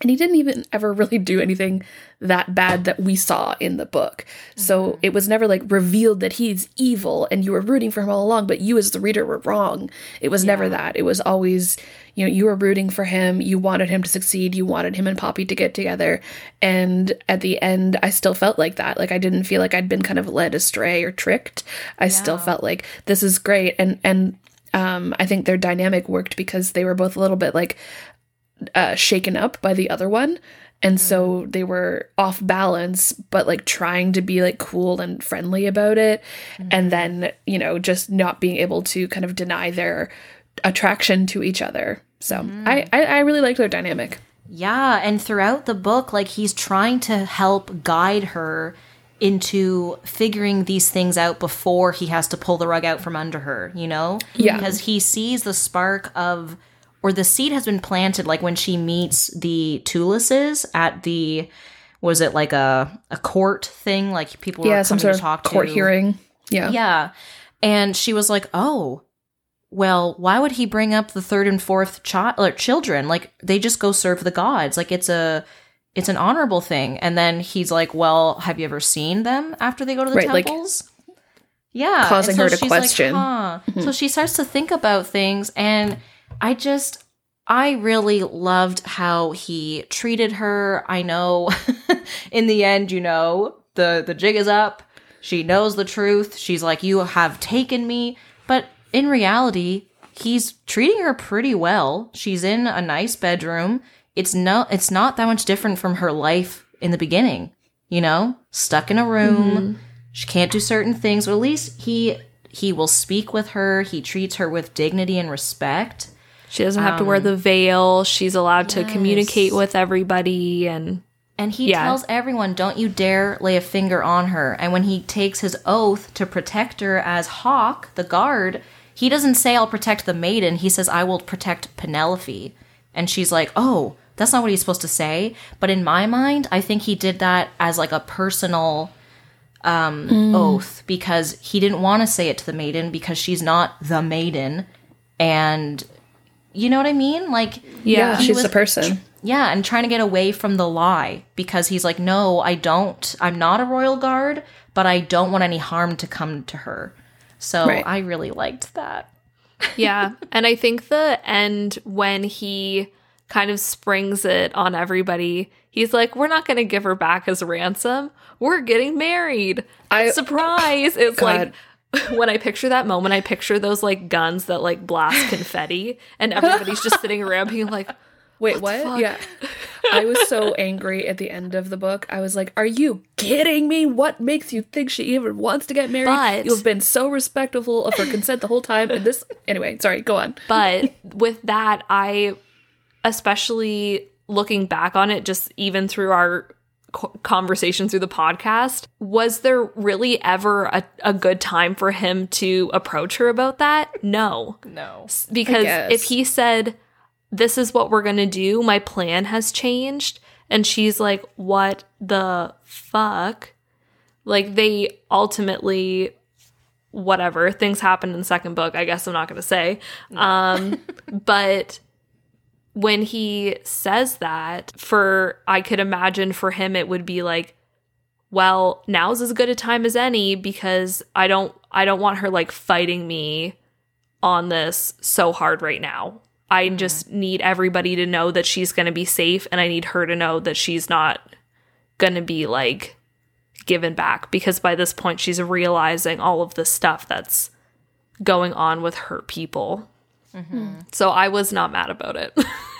and he didn't even ever really do anything that bad that we saw in the book. Mm-hmm. So it was never like revealed that he's evil and you were rooting for him all along, but you as the reader were wrong. It was yeah. never that. It was always, you know, you were rooting for him. You wanted him to succeed. You wanted him and Poppy to get together. And at the end, I still felt like that. Like, I didn't feel like I'd been kind of led astray or tricked. I yeah. still felt like this is great. And, and, Um, I think their dynamic worked because they were both a little bit like uh, shaken up by the other one. And mm-hmm. so they were off balance, but like trying to be like cool and friendly about it. Mm-hmm. And then, you know, just not being able to kind of deny their attraction to each other. So mm-hmm. I, I, I really liked their dynamic. Yeah. And throughout the book, like, he's trying to help guide her into figuring these things out before he has to pull the rug out from under her, you know? Yeah. Because he sees the spark of, or the seed has been planted, like when she meets the Toolises at the, was it like a, a court thing? Like, people yeah, were coming to talk to. Yeah, some sort of court hearing. Yeah. Yeah. And she was like, oh, well, why would he bring up the third and fourth child or children? Like, they just go serve the gods. Like, it's a... It's an honorable thing. And then he's like, well, have you ever seen them after they go to the right, temples? Like, yeah. Causing so her to question. Like, huh. mm-hmm. So she starts to think about things. And I just, I really loved how he treated her. I know in the end, you know, the, the jig is up. She knows the truth. She's like, you have taken me. But in reality, he's treating her pretty well. She's in a nice bedroom. It's no, it's not that much different from her life in the beginning, you know, stuck in a room. Mm-hmm. She can't do certain things. But at least he he will speak with her. He treats her with dignity and respect. She doesn't have um, to wear the veil. She's allowed yes. to communicate with everybody. And, and he yeah. tells everyone, don't you dare lay a finger on her. And when he takes his oath to protect her as Hawk, the guard, He doesn't say, I'll protect the maiden. He says, I will protect Penelope. And she's like, oh, that's not what he's supposed to say. But in my mind, I think he did that as like a personal um, mm. oath, because he didn't want to say it to the maiden because she's not the maiden. And you know what I mean? Like, yeah, she's the person. Yeah, and trying to get away from the lie, because he's like, no, I don't. I'm not a royal guard, but I don't want any harm to come to her. So right. I really liked that. Yeah, and I think the end when he kind of springs it on everybody, he's like, we're not going to give her back as ransom. We're getting married. I, Surprise! It's God. Like, when I picture that moment, I picture those like guns that like blast confetti, and everybody's just sitting around being like, wait, what? what? Yeah. I was so angry at the end of the book. I was like, are you kidding me? What makes you think she even wants to get married? But you've been so respectful of her consent the whole time. And this, anyway, sorry, go on. But with that, I, especially looking back on it, just even through our conversation through the podcast, was there really ever a, a good time for him to approach her about that? No. No. Because if he said, this is what we're going to do, my plan has changed. And she's like, what the fuck? Like, they ultimately, whatever, things happen in the second book, I guess I'm not going to say. No. Um, but when he says that, for, I could imagine for him, it would be like, well, now's as good a time as any, because I don't, I don't want her like fighting me on this so hard right now. I just need everybody to know that she's going to be safe, and I need her to know that she's not going to be, like, given back. Because by this point, she's realizing all of the stuff that's going on with her people. Mm-hmm. So I was not mad about it.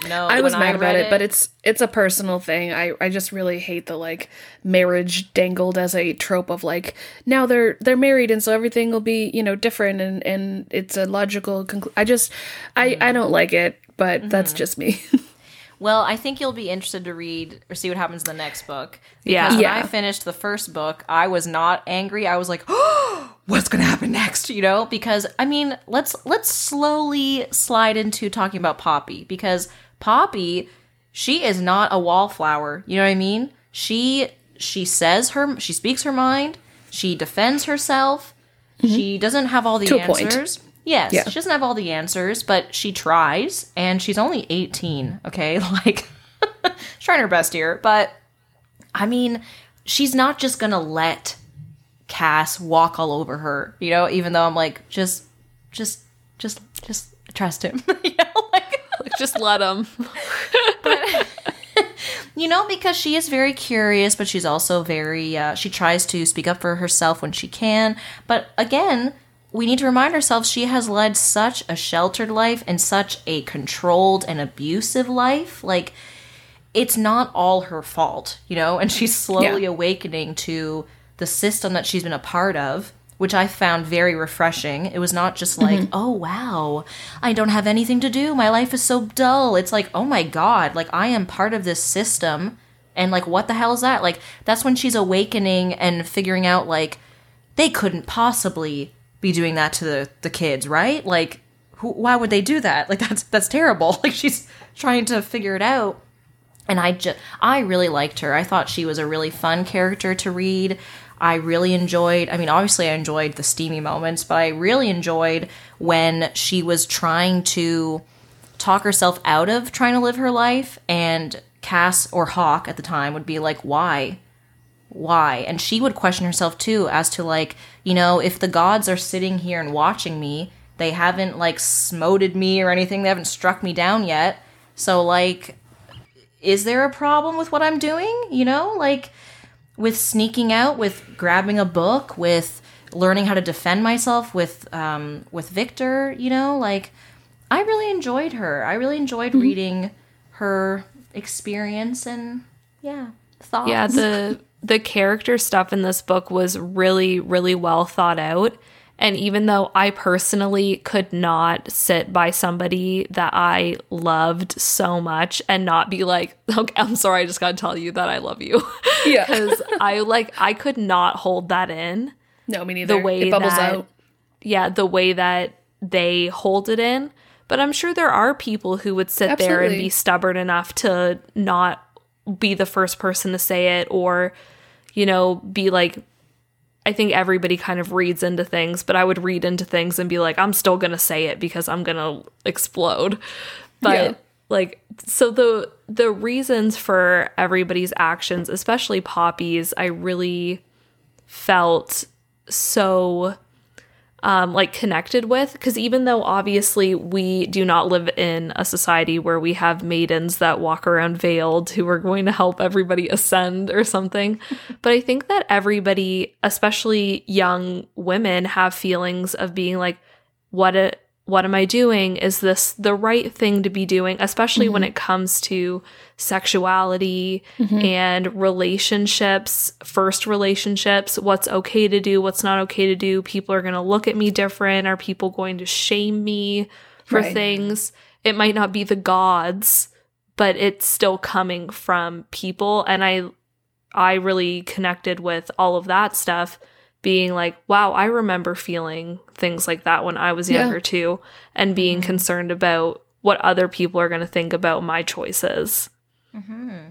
No, I was mad I about it, it, but it's it's a personal thing. I, I just really hate the, like, marriage dangled as a trope of, like, now they're they're married, and so everything will be, you know, different, and, and it's a logical conclusion. I just, I, mm-hmm. I don't like it, but mm-hmm. that's just me. Well, I think you'll be interested to read or see what happens in the next book. Yeah. Because yeah. when I finished the first book, I was not angry. I was like, oh, what's going to happen next? You know, because, I mean, let's let's slowly slide into talking about Poppy. Because Poppy, she is not a wallflower. You know what I mean? She she says her, she speaks her mind. She defends herself. Mm-hmm. She doesn't have all the to answers. A point. Yes, yeah. She doesn't have all the answers, but she tries, and she's only eighteen, okay? Like, she's trying her best here, but, I mean, she's not just going to let Cass walk all over her, you know? Even though I'm like, just, just, just, just trust him, you know? Like, just let him. But, you know, because she is very curious, but she's also very, uh, she tries to speak up for herself when she can, but again, we need to remind ourselves she has led such a sheltered life and such a controlled and abusive life. Like, it's not all her fault, you know? And she's slowly yeah. awakening to the system that she's been a part of, which I found very refreshing. It was not just like, mm-hmm. oh, wow, I don't have anything to do. My life is so dull. It's like, oh, my God, like, I am part of this system. And, like, what the hell is that? Like, that's when she's awakening and figuring out, like, they couldn't possibly be doing that to the, the kids, right? Like, who, why would they do that? Like, that's that's terrible. Like, she's trying to figure it out. And I just, I really liked her. I thought she was a really fun character to read. I really enjoyed, I mean, obviously I enjoyed the steamy moments, but I really enjoyed when she was trying to talk herself out of trying to live her life. And Cass or Hawk at the time would be like, why? Why? And she would question herself too, as to, like, you know, if the gods are sitting here and watching me, they haven't, like, smoted me or anything, they haven't struck me down yet, so, like, is there a problem with what I'm doing, you know? Like, with sneaking out, with grabbing a book, with learning how to defend myself with um with Victor, you know? Like, I really enjoyed her. I really enjoyed mm-hmm. reading her experience and yeah thoughts. Yeah, the The character stuff in this book was really, really well thought out. And even though I personally could not sit by somebody that I loved so much and not be like, okay, I'm sorry, I just got to tell you that I love you. Yeah. Because I, like, I could not hold that in. No, me neither. The way it bubbles that, out. Yeah, the way that they hold it in. But I'm sure there are people who would sit Absolutely. there and be stubborn enough to not be the first person to say it, or, you know, be like, I think everybody kind of reads into things, but I would read into things and be like, I'm still going to say it because I'm going to explode. But yeah. like, so the, the reasons for everybody's actions, especially Poppy's, I really felt so Um, like connected with, because even though obviously we do not live in a society where we have maidens that walk around veiled who are going to help everybody ascend or something, but I think that everybody, especially young women, have feelings of being like, what a, what am I doing? Is this the right thing to be doing? Especially mm-hmm. when it comes to sexuality mm-hmm. and relationships, first relationships, what's okay to do, what's not okay to do. People are going to look at me different. Are people going to shame me for right. things? It might not be the gods, but it's still coming from people. And I, I really connected with all of that stuff, being like, wow, I remember feeling things like that when I was younger yeah. too, and being mm-hmm. concerned about what other people are going to think about my choices. Mm-hmm.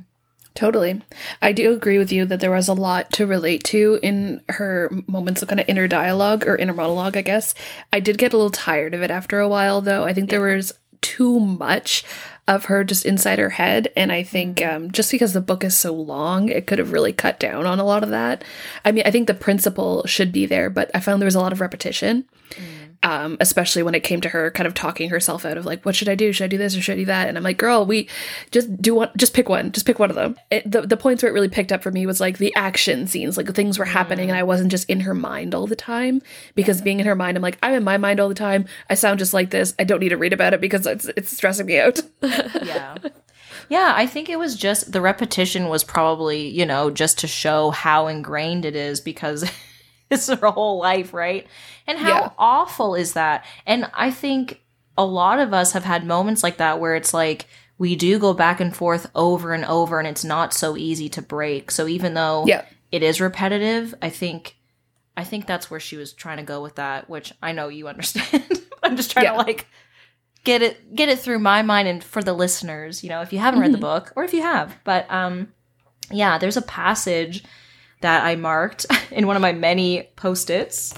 Totally. I do agree with you that there was a lot to relate to in her moments of kind of inner dialogue or inner monologue, I guess. I did get a little tired of it after a while, though. I think yeah. there was too much of her just inside her head. And I think um, just because the book is so long, it could have really cut down on a lot of that. I mean, I think the principle should be there, but I found there was a lot of repetition, mm. um, especially when it came to her kind of talking herself out of like, what should I do? Should I do this or should I do that? And I'm like, girl, we just do one, just pick one, just pick one of them. It, the, the points where it really picked up for me was like the action scenes, like things were happening mm. and I wasn't just in her mind all the time, because yeah. being in her mind, I'm like, I'm in my mind all the time. I sound just like this. I don't need to read about it because it's, it's stressing me out. yeah. Yeah, I think it was just the repetition was probably, you know, just to show how ingrained it is, because it's her whole life, right? And how yeah. awful is that? And I think a lot of us have had moments like that where it's like we do go back and forth over and over, and it's not so easy to break. So even though yeah. it is repetitive, I think I think that's where she was trying to go with that, which I know you understand. I'm just trying yeah. to like Get it get it through my mind, and for the listeners, you know, if you haven't read mm-hmm. the book, or if you have. But um, yeah, there's a passage that I marked in one of my many Post-its.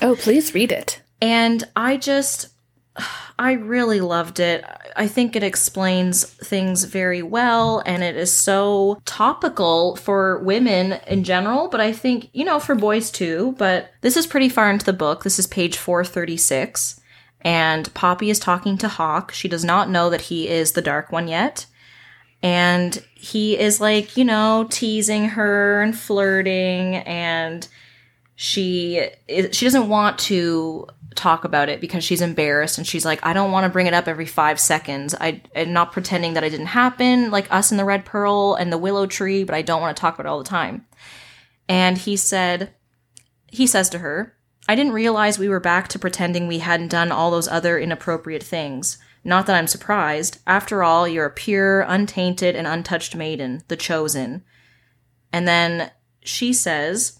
Oh, please read it. And I just, I really loved it. I think it explains things very well, and it is so topical for women in general, but I think, you know, for boys too. But this is pretty far into the book. This is page four thirty-six. And Poppy is talking to Hawk. She does not know that he is the Dark One yet. And he is like, you know, teasing her and flirting. And she she doesn't want to talk about it because she's embarrassed. And she's like, I don't want to bring it up every five seconds. I, I'm not pretending that it didn't happen, like us and the Red Pearl and the Willow Tree, but I don't want to talk about it all the time. And he said, he says to her, I didn't realize we were back to pretending we hadn't done all those other inappropriate things. Not that I'm surprised. After all, you're a pure, untainted, and untouched maiden, the chosen. And then she says,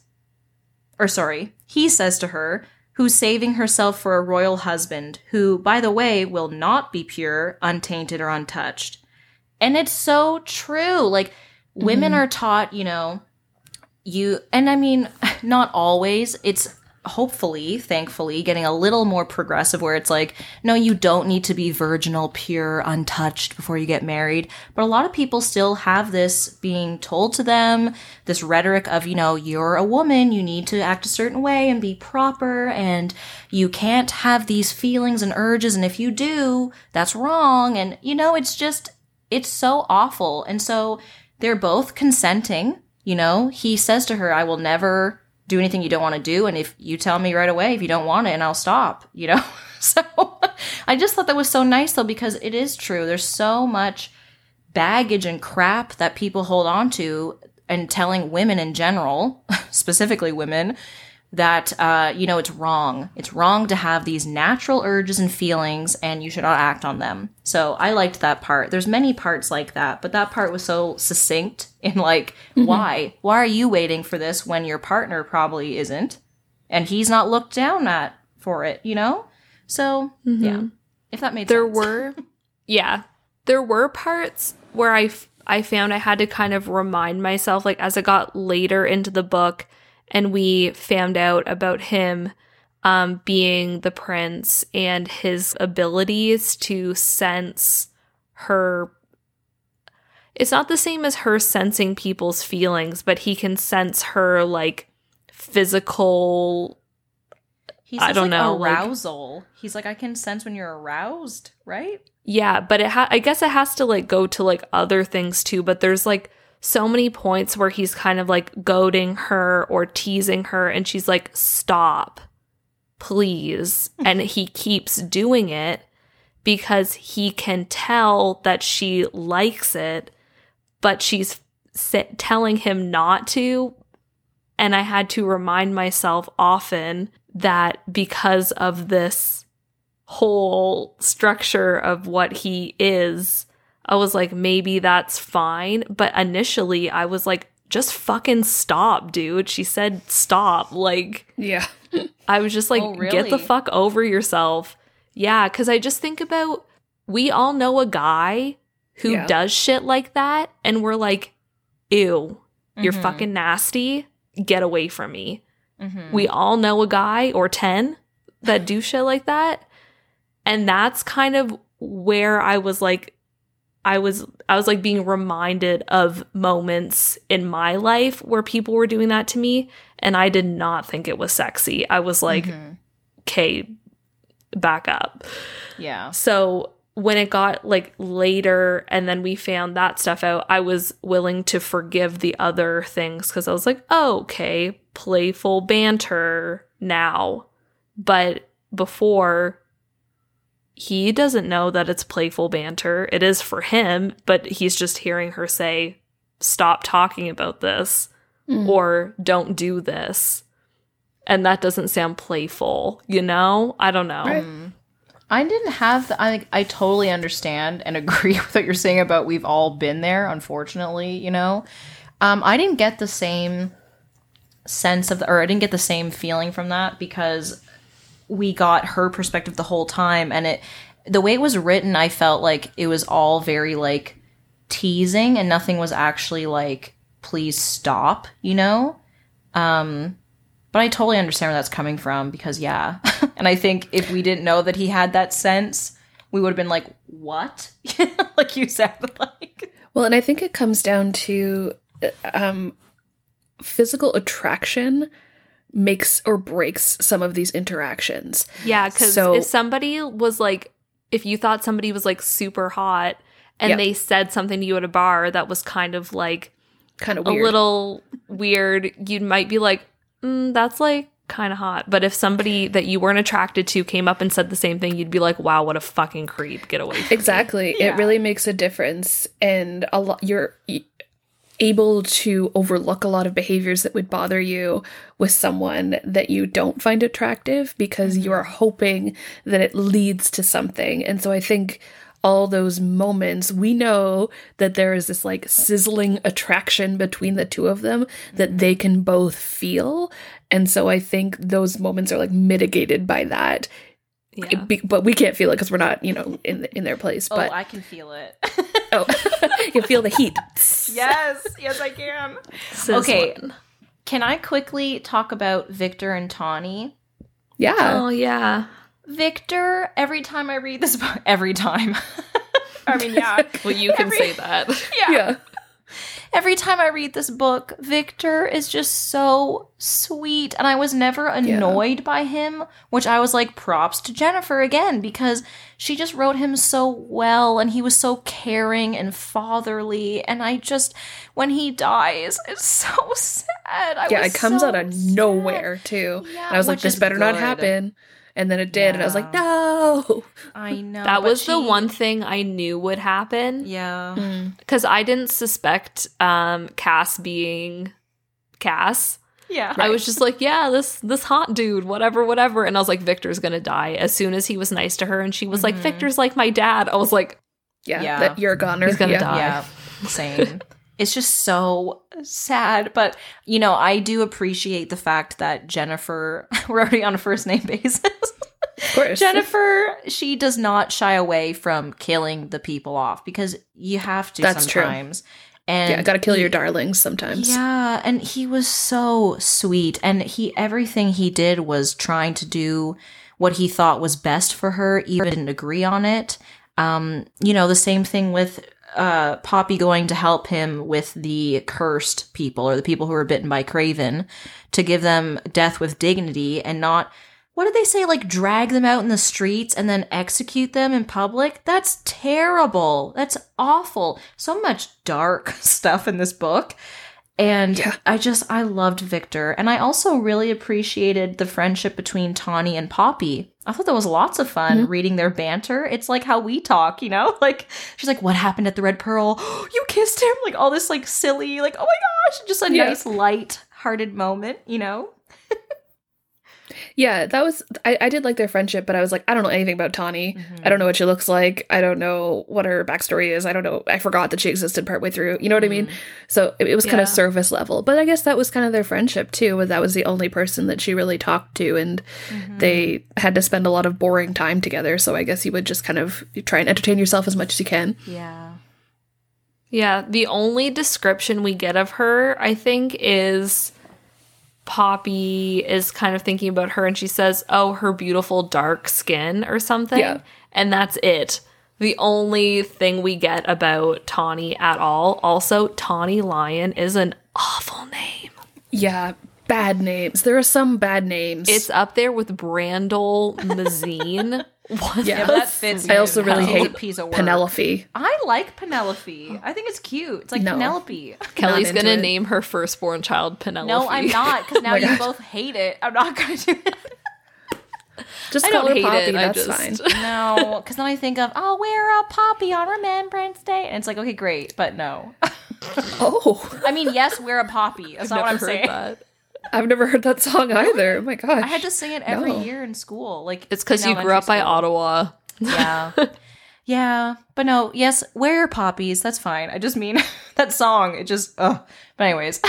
or sorry, he says to her, who's saving herself for a royal husband, who, by the way, will not be pure, untainted, or untouched. And it's so true. Like, mm-hmm. women are taught, you know, you, and I mean, not always, it's hopefully, thankfully, getting a little more progressive where it's like, no, you don't need to be virginal, pure, untouched before you get married. But a lot of people still have this being told to them, this rhetoric of, you know, you're a woman, you need to act a certain way and be proper, and you can't have these feelings and urges, and if you do, that's wrong. And, you know, it's just, it's so awful. And so they're both consenting, you know. He says to her, I will never do anything you don't want to do, and if you tell me right away if you don't want it, and I'll stop, you know. So I just thought that was so nice, though, because it is true. There's so much baggage and crap that people hold on to, and telling women in general, specifically women, that uh you know, it's wrong it's wrong to have these natural urges and feelings, and you should not act on them. So I liked that part. There's many parts like that, but that part was so succinct in like, mm-hmm. why why are you waiting for this when your partner probably isn't, and he's not looked down at for it, you know? So, mm-hmm. yeah, if that made there sense. There were, yeah, there were parts where I, f- I found I had to kind of remind myself, like, as I got later into the book and we found out about him um, being the prince and his abilities to sense her. It's not the same as her sensing people's feelings, but he can sense her, like, physical, he says, I don't like, know. arousal. Like, he's like, I can sense when you're aroused, right? Yeah, but it ha- I guess it has to, like, go to, like, other things, too. But there's, like, so many points where he's kind of, like, goading her or teasing her. And she's like, stop, please. And he keeps doing it because he can tell that she likes it, but she's sit- telling him not to. And I had to remind myself often that because of this whole structure of what he is, I was like, maybe that's fine. But initially, I was like, just fucking stop, dude. She said stop. Like, yeah, I was just like, oh, really? Get the fuck over yourself. Yeah, because I just think about, we all know a guy who yeah. does shit like that, and we're like, ew, you're mm-hmm. fucking nasty. Get away from me. Mm-hmm. We all know a guy or ten that do shit like that. And that's kind of where I was like, I was, I was like being reminded of moments in my life where people were doing that to me. And I did not think it was sexy. I was like, mm-hmm. okay, back up. Yeah. So when it got like later and then we found that stuff out, I was willing to forgive the other things because I was like, oh, okay, playful banter now. But before, he doesn't know that it's playful banter. It is for him, but he's just hearing her say, stop talking about this mm. or don't do this. And that doesn't sound playful, you know? I don't know. Right. I didn't have the, I I totally understand and agree with what you're saying about we've all been there, unfortunately, you know. Um, I didn't get the same sense of, the, or I didn't get the same feeling from that because we got her perspective the whole time. And it, the way it was written, I felt like it was all very, like, teasing and nothing was actually, like, please stop, you know? Um... But I totally understand where that's coming from because, yeah. And I think if we didn't know that he had that sense, we would have been like, what? Like you said. like Well, and I think it comes down to um, physical attraction makes or breaks some of these interactions. Yeah, because so, if somebody was like, if you thought somebody was like super hot and yeah. they said something to you at a bar that was kind of like kind of weird. A little weird, you might be like, Mm, that's like kind of hot. But if somebody that you weren't attracted to came up and said the same thing, you'd be like, wow, what a fucking creep. Get away from exactly. me. Yeah. It really makes a difference. And a lot, you're able to overlook a lot of behaviors that would bother you with someone that you don't find attractive because you are hoping that it leads to something. And so I think all those moments, we know that there is this like sizzling attraction between the two of them that they can both feel. And so I think those moments are like mitigated by that. Yeah. Be- but we can't feel it because we're not, you know, in in their place. But oh, I can feel it. Oh, you feel the heat. Yes. Yes, I can. Sizzling. Okay. Can I quickly talk about Victor and Tawny? Yeah. Oh, yeah. Victor, every time I read this book, every time. I mean, yeah. Well, you can every, say that. Yeah. yeah. Every time I read this book, Victor is just so sweet. And I was never annoyed yeah. by him, which I was like, props to Jennifer again, because she just wrote him so well. And he was so caring and fatherly. And I just, when he dies, it's so sad. I yeah, was it comes so out of nowhere, sad. Too. Yeah, and I was like, this better good. Not happen. And then it did, yeah. and I was like, no! I know. That was she... the one thing I knew would happen. Yeah. Because mm. I didn't suspect um, Cass being Cass. Yeah. Right. I was just like, yeah, this this hot dude, whatever, whatever. And I was like, Victor's going to die as soon as he was nice to her. And she was mm-hmm. like, Victor's like my dad. I was like, yeah, yeah. That you're a goner. He's going to yeah. die. Yeah, same. It's just so sad. But, you know, I do appreciate the fact that Jennifer, we're already on a first name basis. Of course. Jennifer, she does not shy away from killing the people off because you have to That's sometimes. True. And yeah, gotta kill he, your darlings sometimes. Yeah, and he was so sweet. And he everything he did was trying to do what he thought was best for her, even didn't agree on it. Um, you know, the same thing with uh, Poppy going to help him with the cursed people or the people who were bitten by Kraven to give them death with dignity and not... What did they say? Like, drag them out in the streets and then execute them in public? That's terrible. That's awful. So much dark stuff in this book. And yeah. I just, I loved Victor. And I also really appreciated the friendship between Tawny and Poppy. I thought that was lots of fun mm-hmm. reading their banter. It's like how we talk, you know? Like, she's like, what happened at the Red Pearl? You kissed him? Like, all this, like, silly, like, oh my gosh. Just a yeah. nice, light-hearted moment, you know? Yeah, that was, I, I did like their friendship, but I was like, I don't know anything about Tawny. Mm-hmm. I don't know what she looks like. I don't know what her backstory is. I don't know. I forgot that she existed partway through. You know what mm-hmm. I mean? So it, it was yeah. kind of surface level. But I guess that was kind of their friendship too, where that was the only person that she really talked to. And mm-hmm. they had to spend a lot of boring time together. So I guess you would just kind of try and entertain yourself as much as you can. Yeah. Yeah. The only description we get of her, I think, is... Poppy is kind of thinking about her and she says, oh, her beautiful dark skin or something. Yeah. And that's it. The only thing we get about Tawny at all. Also, Tawny Lion is an awful name. Yeah, bad names. There are some bad names. It's up there with Brandel Mazine. What yeah, that fits. I also really hate piece of work. Penelope. I like Penelope. I think it's cute. It's like no. Penelope. Kelly's gonna it. name her firstborn child Penelope. No, I'm not, because now oh you God. both hate it. I'm not gonna do it. Just I call her Poppy. It. That's I just... fine. No, because then I think of I'll wear a Poppy on Remembrance Day, and it's like okay, great, but no. Oh, I mean, yes, wear a Poppy. That's I've not what I'm saying. That. I've never heard that song either. Oh my gosh. I had to sing it every no. year in school. Like it's because you grew up school. by Ottawa. Yeah. yeah. But no, yes, wear poppies. That's fine. I just mean that song. It just, oh. But anyways,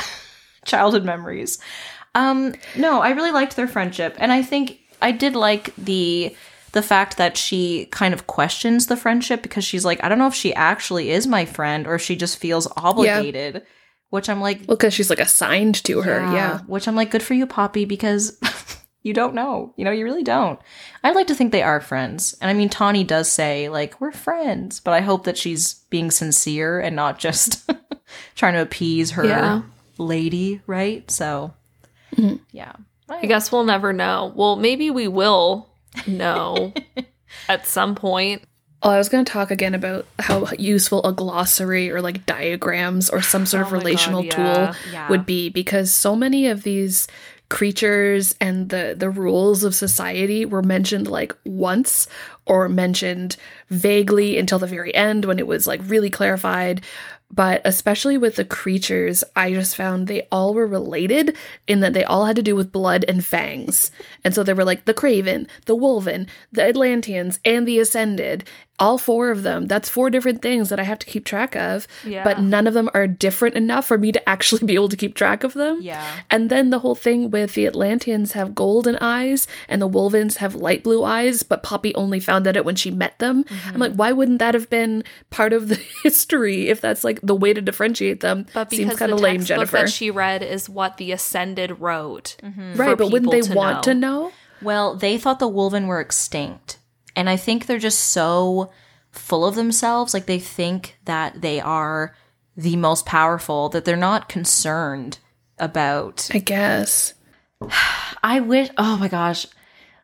childhood memories. Um, no, I really liked their friendship. And I think I did like the the fact that she kind of questions the friendship because she's like, I don't know if she actually is my friend or if she just feels obligated. Yeah. Which I'm like... Well, because she's, like, assigned to her, yeah. yeah. Which I'm like, good for you, Poppy, because you don't know. You know, you really don't. I'd like to think they are friends. And, I mean, Tawny does say, like, we're friends. But I hope that she's being sincere and not just trying to appease her yeah. lady, right? So, mm-hmm. yeah. Right. I guess we'll never know. Well, maybe we will know at some point. Oh, I was going to talk again about how useful a glossary or like diagrams or some sort of oh relational God, yeah. tool yeah. would be, because so many of these creatures and the, the rules of society were mentioned like once or mentioned vaguely until the very end when it was like really clarified. But especially with the creatures, I just found they all were related in that they all had to do with blood and fangs. And so they were like the Kraven, the Wolven, the Atlanteans, and the Ascended. All four of them. That's four different things that I have to keep track of. Yeah. But none of them are different enough for me to actually be able to keep track of them. Yeah. And then the whole thing with the Atlanteans have golden eyes and the Wolvens have light blue eyes, but Poppy only found that out when she met them. Mm-hmm. I'm like, why wouldn't that have been part of the history if that's like the way to differentiate them? But because seems kind of lame, Jennifer. That she read is what the Ascended wrote. Mm-hmm. Right, but wouldn't they to want know. to know? Well, they thought the Wolven were extinct, and I think they're just so full of themselves. Like they think that they are the most powerful, that they're not concerned about. I guess. I wish. Oh my gosh,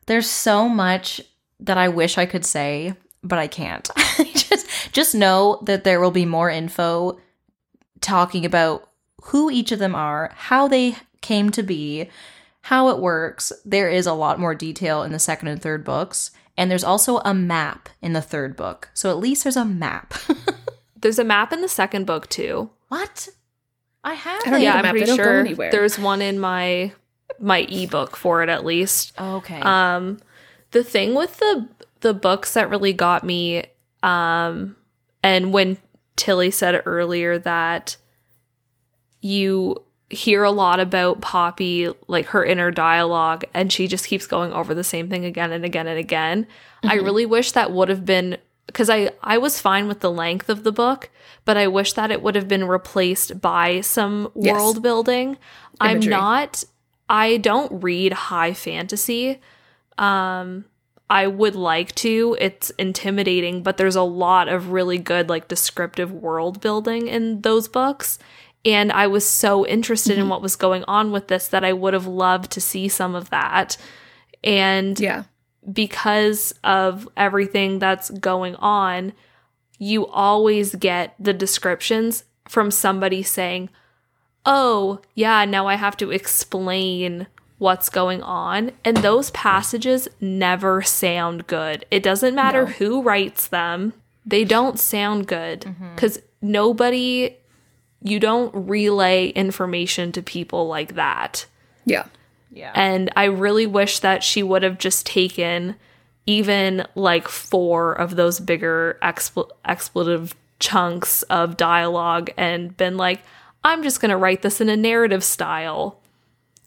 there's so much that I wish I could say, but I can't. just just know that there will be more info talking about who each of them are, how they came to be, how it works. There is a lot more detail in the second and third books, and there's also a map in the third book. So at least there's a map. There's a map in the second book too. What? I have I don't it. Yeah, I'm map. pretty sure there's one in my my ebook for it at least. Oh, okay. Um the thing with the the books that really got me, um, and when Tilly said earlier that you hear a lot about Poppy, like her inner dialogue, and she just keeps going over the same thing again and again and again. Mm-hmm. I really wish that would have been, because I, I was fine with the length of the book, but I wish that it would have been replaced by some yes. world building. Imagery. I'm not, I don't read high fantasy. Um, I would like to. It's intimidating, but there's a lot of really good, like, descriptive world building in those books. And I was so interested mm-hmm. in what was going on with this that I would have loved to see some of that. And yeah. because of everything that's going on, you always get the descriptions from somebody saying, oh, yeah, now I have to explain what's going on. And those passages never sound good. It doesn't matter no. who writes them. They don't sound good because mm-hmm. nobody... You don't relay information to people like that. Yeah. Yeah. And I really wish that she would have just taken even like four of those bigger expl- expletive chunks of dialogue and been like, I'm just going to write this in a narrative style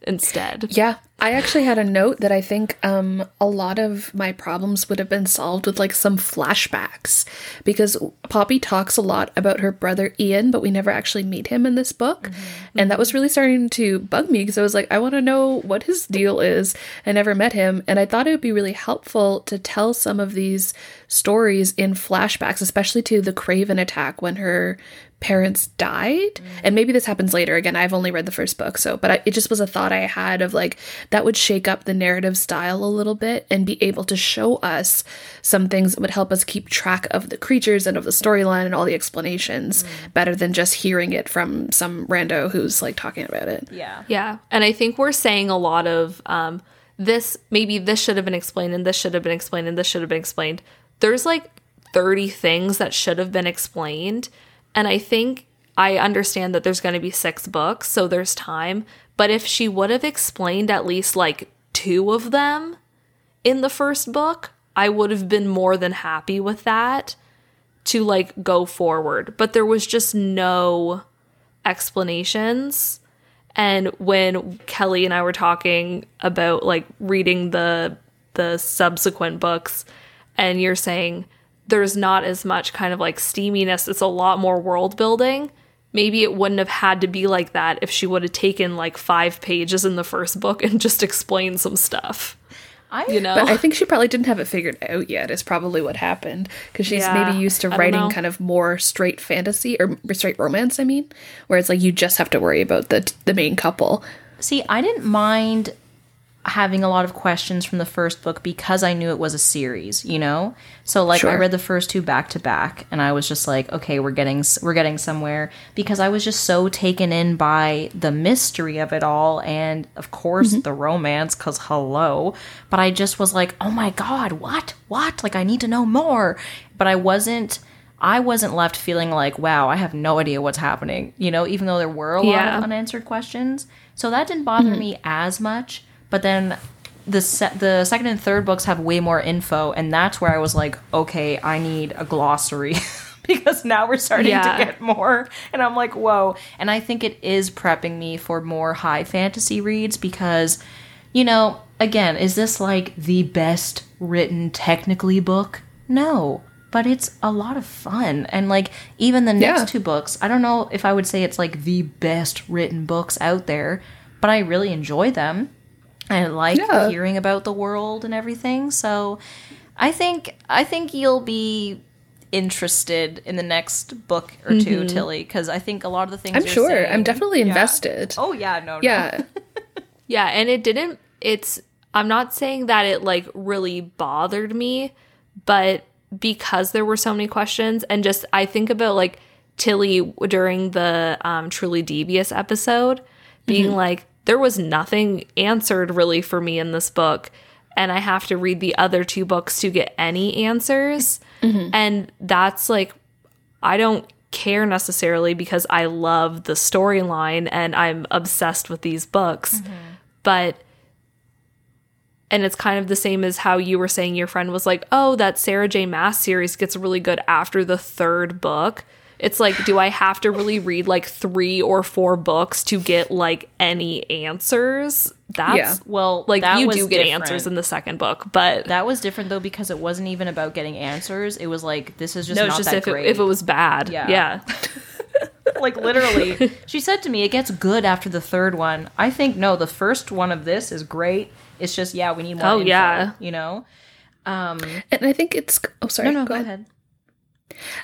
instead. Yeah. I actually had a note that I think um, a lot of my problems would have been solved with like some flashbacks, because Poppy talks a lot about her brother Ian, but we never actually meet him in this book. Mm-hmm. And that was really starting to bug me because I was like, I want to know what his deal is. I never met him. And I thought it would be really helpful to tell some of these stories in flashbacks, especially to the Craven attack when her parents died. Mm-hmm. And maybe this happens later. Again, I've only read the first book, so but I, it just was a thought I had of like, that would shake up the narrative style a little bit and be able to show us some things that would help us keep track of the creatures and of the storyline and all the explanations mm-hmm. better than just hearing it from some rando who's like talking about it. Yeah. Yeah. And I think we're saying a lot of um, this, maybe this should have been explained and this should have been explained and this should have been explained. There's like thirty things that should have been explained. And I think I understand that there's going to be six books, so there's time. But if she would have explained at least, like, two of them in the first book, I would have been more than happy with that to, like, go forward. But there was just no explanations. And when Kelly and I were talking about, like, reading the the subsequent books, and you're saying there's not as much kind of, like, steaminess, it's a lot more world building. Maybe it wouldn't have had to be like that if she would have taken like five pages in the first book and just explained some stuff. I, you know? But I think she probably didn't have it figured out yet is probably what happened, because she's yeah, maybe used to writing kind of more straight fantasy or straight romance, I mean, where it's like you just have to worry about the the main couple. See, I didn't mind having a lot of questions from the first book because I knew it was a series, you know? So, like, sure. I read the first two back to back, and I was just like, okay, we're getting we're getting somewhere, because I was just so taken in by the mystery of it all and, of course, mm-hmm. the romance, because hello. But I just was like, oh, my God, what? What? Like, I need to know more. But I wasn't... I wasn't left feeling like, wow, I have no idea what's happening, you know, even though there were a lot yeah. of unanswered questions. So that didn't bother mm-hmm. me as much. But then the se- the second and third books have way more info, and that's where I was like, okay, I need a glossary because now we're starting yeah. to get more. And I'm like, whoa. And I think it is prepping me for more high fantasy reads because, you know, again, is this like the best written technically book? No. But it's a lot of fun. And, like, even the next yeah. two books, I don't know if I would say it's, like, the best written books out there, but I really enjoy them. I like yeah. hearing about the world and everything. So I think I think you'll be interested in the next book or two, mm-hmm. Tilly, because I think a lot of the things I'm you're sure. saying, I'm definitely yeah. invested. Oh, yeah. No, yeah. no. yeah, and it didn't... It's... I'm not saying that it, like, really bothered me, but because there were so many questions, and just... I think about, like, Tilly during the um, Truly Devious episode being mm-hmm. like, there was nothing answered really for me in this book, and I have to read the other two books to get any answers. Mm-hmm. And that's like, I don't care necessarily because I love the storyline and I'm obsessed with these books. Mm-hmm. But, and it's kind of the same as how you were saying your friend was like, oh, that Sarah J. Maas series gets really good after the third book. It's like, do I have to really read like three or four books to get like any answers? That's yeah. well, like that you do get different. answers in the second book, but that was different though because it wasn't even about getting answers. It was like this is just no, not just that if great. It, if it was bad, yeah. yeah. Like literally, she said to me, "It gets good after the third one." I think no, the first one of this is great. It's just yeah, we need more. Oh info, yeah, you know. Um, and I think it's. Oh, sorry. No, no, go, go ahead. ahead.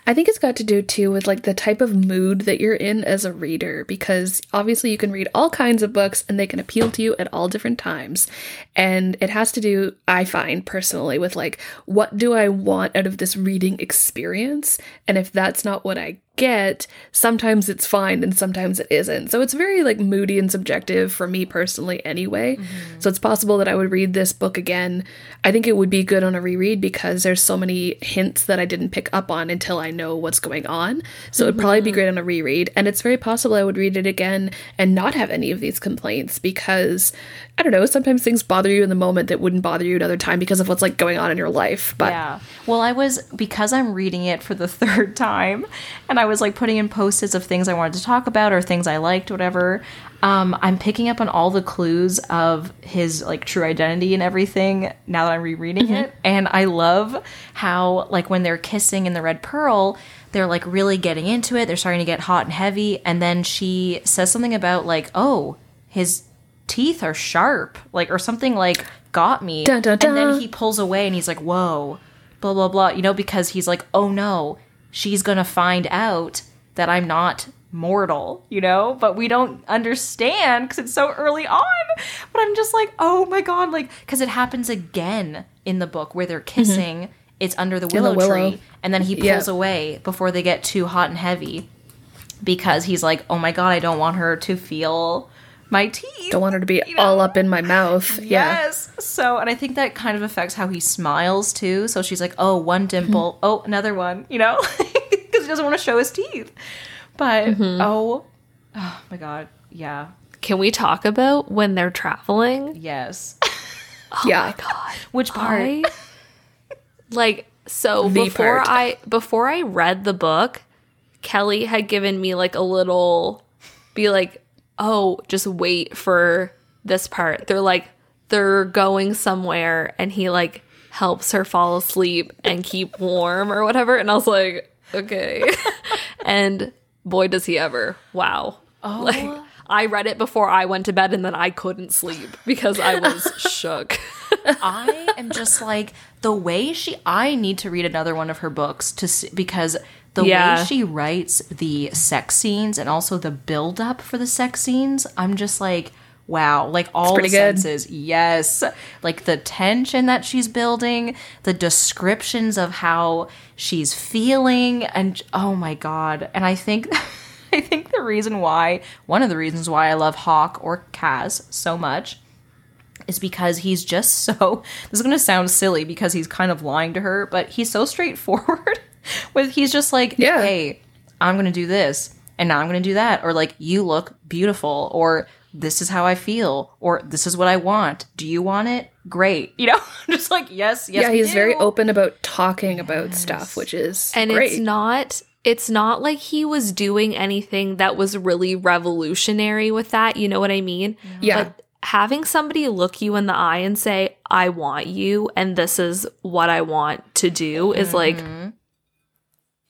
I think it's got to do too with like the type of mood that you're in as a reader, because obviously you can read all kinds of books and they can appeal to you at all different times. And it has to do, I find personally, with like, what do I want out of this reading experience? And if that's not what I get, sometimes it's fine and sometimes it isn't. So it's very like moody and subjective for me personally anyway. Mm-hmm. So it's possible that I would read this book again. I think it would be good on a reread because there's so many hints that I didn't pick up on until I know what's going on. So mm-hmm. it'd probably be great on a reread. And it's very possible I would read it again and not have any of these complaints because, I don't know, sometimes things bother you in the moment that wouldn't bother you another time because of what's like going on in your life. But yeah. Well, I was, because I'm reading it for the third time and I was like putting in post-its of things I wanted to talk about or things I liked, whatever. Um, I'm picking up on all the clues of his like true identity and everything now that I'm rereading mm-hmm. it. And I love how like when they're kissing in the Red Pearl, they're like really getting into it. They're starting to get hot and heavy. And then she says something about like, oh, his teeth are sharp, like, or something like got me. Dun, dun, dun. And then he pulls away and he's like, whoa, blah, blah, blah. You know, because he's like, oh no, she's going to find out that I'm not mortal, you know, but we don't understand because it's so early on. But I'm just like, oh my God, like, because it happens again in the book where they're kissing. Mm-hmm. It's under the willow, the willow tree. And then he pulls yeah. away before they get too hot and heavy because he's like, oh my God, I don't want her to feel my teeth. Don't want her to be you know? all up in my mouth. Yeah. Yes. So, and I think that kind of affects how he smiles too. So she's like, oh, one dimple. Mm-hmm. Oh, another one, you know? He doesn't want to show his teeth, but mm-hmm. oh oh my God, yeah. Can we talk about when they're traveling? Yes. Oh yeah. My God, which part? I, like so the before part. I before I read the book, Kelly had given me like a little be like, oh, just wait for this part. They're like they're going somewhere, and he like helps her fall asleep and keep warm or whatever, and I was like. Okay. And boy, does he ever. Wow. Oh. Like, I read it before I went to bed and then I couldn't sleep because I was shook. I am just like, the way she, I need to read another one of her books to see, because the yeah. way she writes the sex scenes and also the build up for the sex scenes, I'm just like, wow. Like all the good. senses. Yes. Like the tension that she's building, the descriptions of how she's feeling, and oh my God. And I think I think the reason why one of the reasons why I love Hawk or Kaz so much is because he's just so, this is gonna sound silly because he's kind of lying to her, but he's so straightforward with he's just like, yeah. hey, I'm gonna do this and now I'm gonna do that, or like, you look beautiful, or this is how I feel, or this is what I want. Do you want it? Great. You know, just like, yes, yes. Yeah, he's do. very open about talking yes. about stuff, which is and great. it's not it's not like he was doing anything that was really revolutionary with that. You know what I mean? Yeah. But having somebody look you in the eye and say, I want you, and this is what I want to do mm-hmm. is like,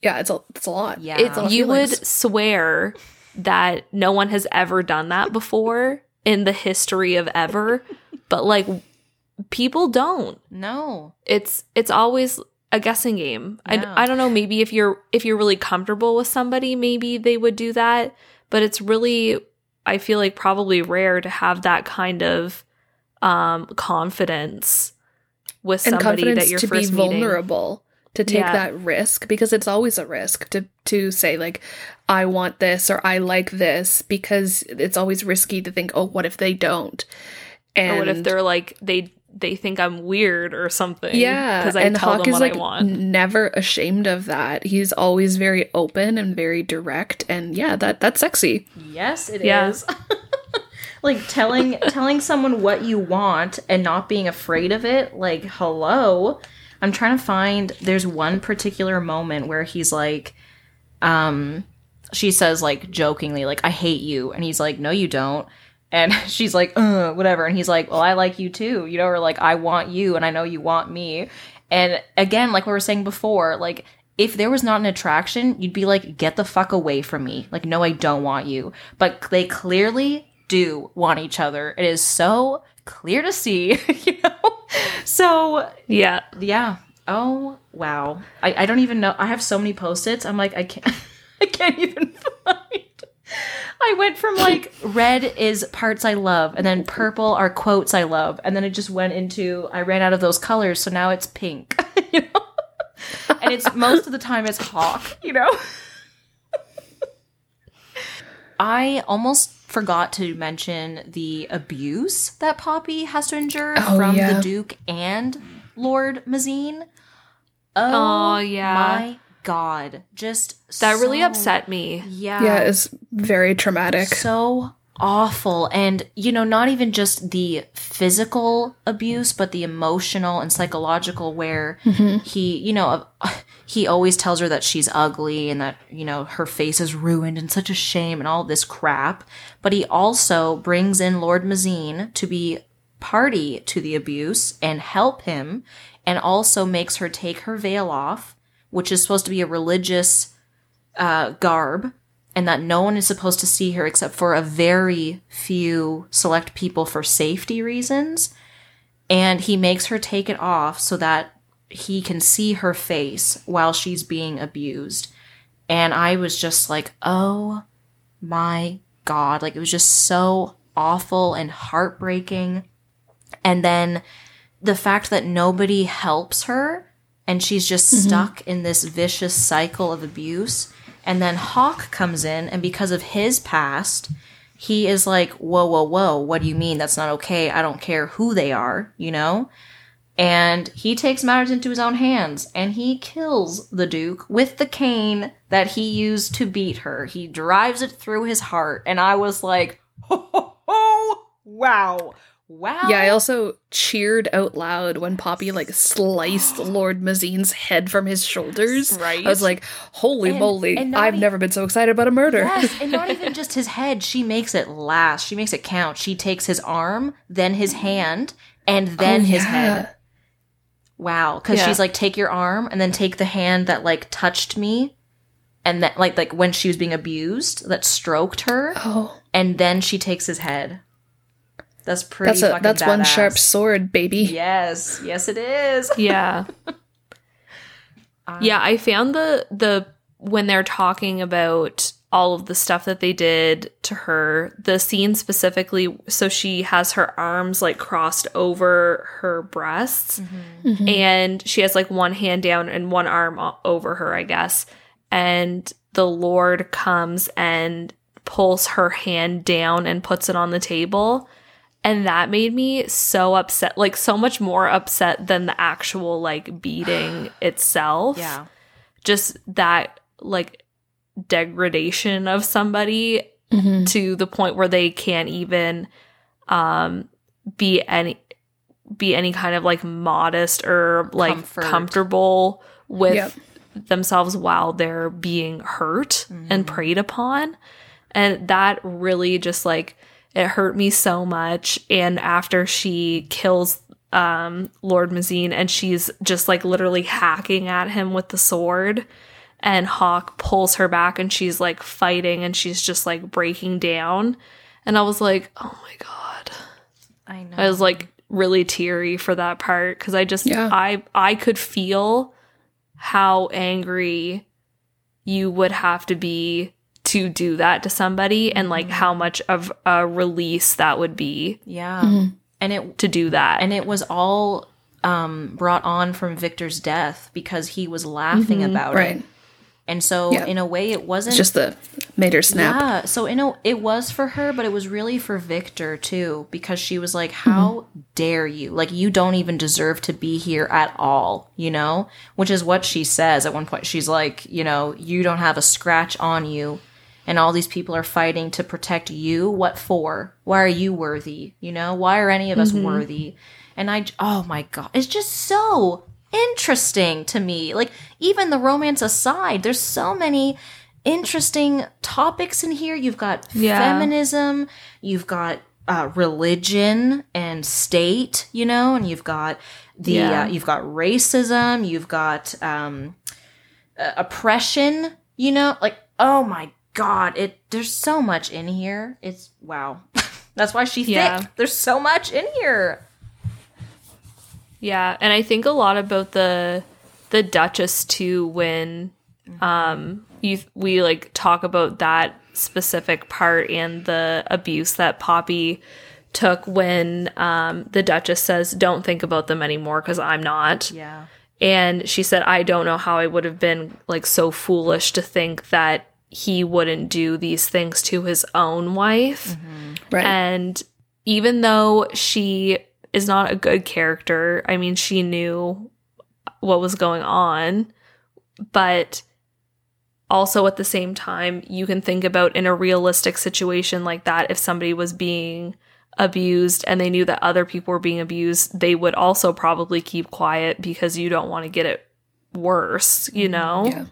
yeah, it's a it's a lot. Yeah, it's a lot you feelings. would swear that no one has ever done that before in the history of ever, but like people don't. No, it's it's always a guessing game. Yeah. I, I don't know. Maybe if you're if you're really comfortable with somebody, maybe they would do that. But it's really, I feel like probably rare to have that kind of um, confidence with somebody and confidence that you're to first be meeting. vulnerable. To take yeah. that risk, because it's always a risk to, to say, like, I want this or I like this, because it's always risky to think, oh, what if they don't? And or what if they're like, they they think I'm weird or something? Yeah. Because I and tell Hawk them what is, like, I want. Never ashamed of that. He's always very open and very direct. And yeah, that that's sexy. Yes, it yeah. is. Like telling telling someone what you want and not being afraid of it. Like, hello. I'm trying to find, there's one particular moment where he's like, um, she says, like, jokingly, like, I hate you. And he's like, no, you don't. And she's like, uh, whatever. And he's like, well, I like you too. You know, or like, I want you and I know you want me. And again, like we were saying before, like, if there was not an attraction, you'd be like, get the fuck away from me. Like, no, I don't want you. But they clearly do want each other. It is so clear to see, you know? So, yeah. Yeah. Oh, wow. I, I don't even know. I have so many Post-its. I'm like, I can't, I can't even find. I went from, like, red is parts I love, and then purple are quotes I love, and then it just went into, I ran out of those colors, so now it's pink, you know? And it's, most of the time, it's hawk, you know? I almost forgot to mention the abuse that Poppy has to endure oh, from yeah. the Duke and Lord Mazine. Oh, oh yeah. my God. Just That so, really upset me. Yeah. Yeah, it's very traumatic. So awful. And, you know, not even just the physical abuse, but the emotional and psychological, where mm-hmm. he, you know, he always tells her that she's ugly and that, you know, her face is ruined and such a shame and all this crap. But he also brings in Lord Mazine to be party to the abuse and help him, and also makes her take her veil off, which is supposed to be a religious uh, garb, and that no one is supposed to see her except for a very few select people for safety reasons. And he makes her take it off so that he can see her face while she's being abused. And I was just like, oh my God. Like, it was just so awful and heartbreaking. And then the fact that nobody helps her, and she's just mm-hmm. stuck in this vicious cycle of abuse. And then Hawk comes in, and because of his past, he is like, whoa, whoa, whoa, what do you mean? That's not okay. I don't care who they are, you know? And he takes matters into his own hands, and he kills the Duke with the cane that he used to beat her. He drives it through his heart. And I was like, ho, ho, ho, wow. Wow. Yeah, I also cheered out loud when Poppy, like, sliced Lord Mazine's head from his shoulders. Right. I was like, holy and, moly, and I've e- never been so excited about a murder. Yes, and not even just his head. She makes it last. She makes it count. She takes his arm, then his hand, and then oh, his yeah. head. Wow. Because yeah. she's like, take your arm, and then take the hand that, like, touched me. And that, like, like when she was being abused, that stroked her. Oh. And then she takes his head. That's pretty. That's, a, that's one sharp sword, baby. Yes, yes, it is. Yeah, um, yeah. I found the the when they're talking about all of the stuff that they did to her, the scene specifically. So she has her arms, like, crossed over her breasts, mm-hmm. Mm-hmm. and she has, like, one hand down and one arm over her, I guess. And the Lord comes and pulls her hand down and puts it on the table. And that made me so upset, like, so much more upset than the actual, like, beating itself. Yeah. Just that, like, degradation of somebody mm-hmm. to the point where they can't even um, be any be any kind of, like, modest or, like, Comfort. comfortable with yep. themselves while they're being hurt mm-hmm. and preyed upon. And that really just, like, it hurt me so much. And after she kills um, Lord Mazine, and she's just, like, literally hacking at him with the sword, and Hawk pulls her back, and she's, like, fighting, and she's just, like, breaking down. And I was like, oh my God. I know. I was, like, really teary for that part, because I just, yeah. I, I could feel how angry you would have to be to do that to somebody, and, like, mm-hmm. how much of a release that would be. Yeah. Mm-hmm. And it to do that. And it was all um, brought on from Victor's death, because he was laughing mm-hmm. about right. it. And so yeah. in a way it wasn't just the made her snap. Yeah. So in a it was for her, but it was really for Victor too, because she was like, how mm-hmm. dare you? Like, you don't even deserve to be here at all, you know? Which is what she says at one point. She's like, you know, you don't have a scratch on you. And all these people are fighting to protect you. What for? Why are you worthy? You know, why are any of us mm-hmm. worthy? And I, oh my God, it's just so interesting to me. Like, even the romance aside, there's so many interesting topics in here. You've got yeah. feminism, you've got uh, religion and state, you know, and you've got the yeah. uh, you've got racism, you've got um, uh, oppression, you know, like, oh my God, it there's so much in here. It's wow. That's why she's yeah. thick. There's so much in here. Yeah, and I think a lot about the the Duchess too when um you we like talk about that specific part and the abuse that Poppy took when um the Duchess says, "Don't think about them anymore because I'm not." Yeah. And she said, "I don't know how I would have been like so foolish to think that he wouldn't do these things to his own wife." Mm-hmm. Right. And even though she is not a good character, I mean, she knew what was going on, but also at the same time, you can think about in a realistic situation like that, if somebody was being abused and they knew that other people were being abused, they would also probably keep quiet because you don't want to get it worse, you know? Yeah.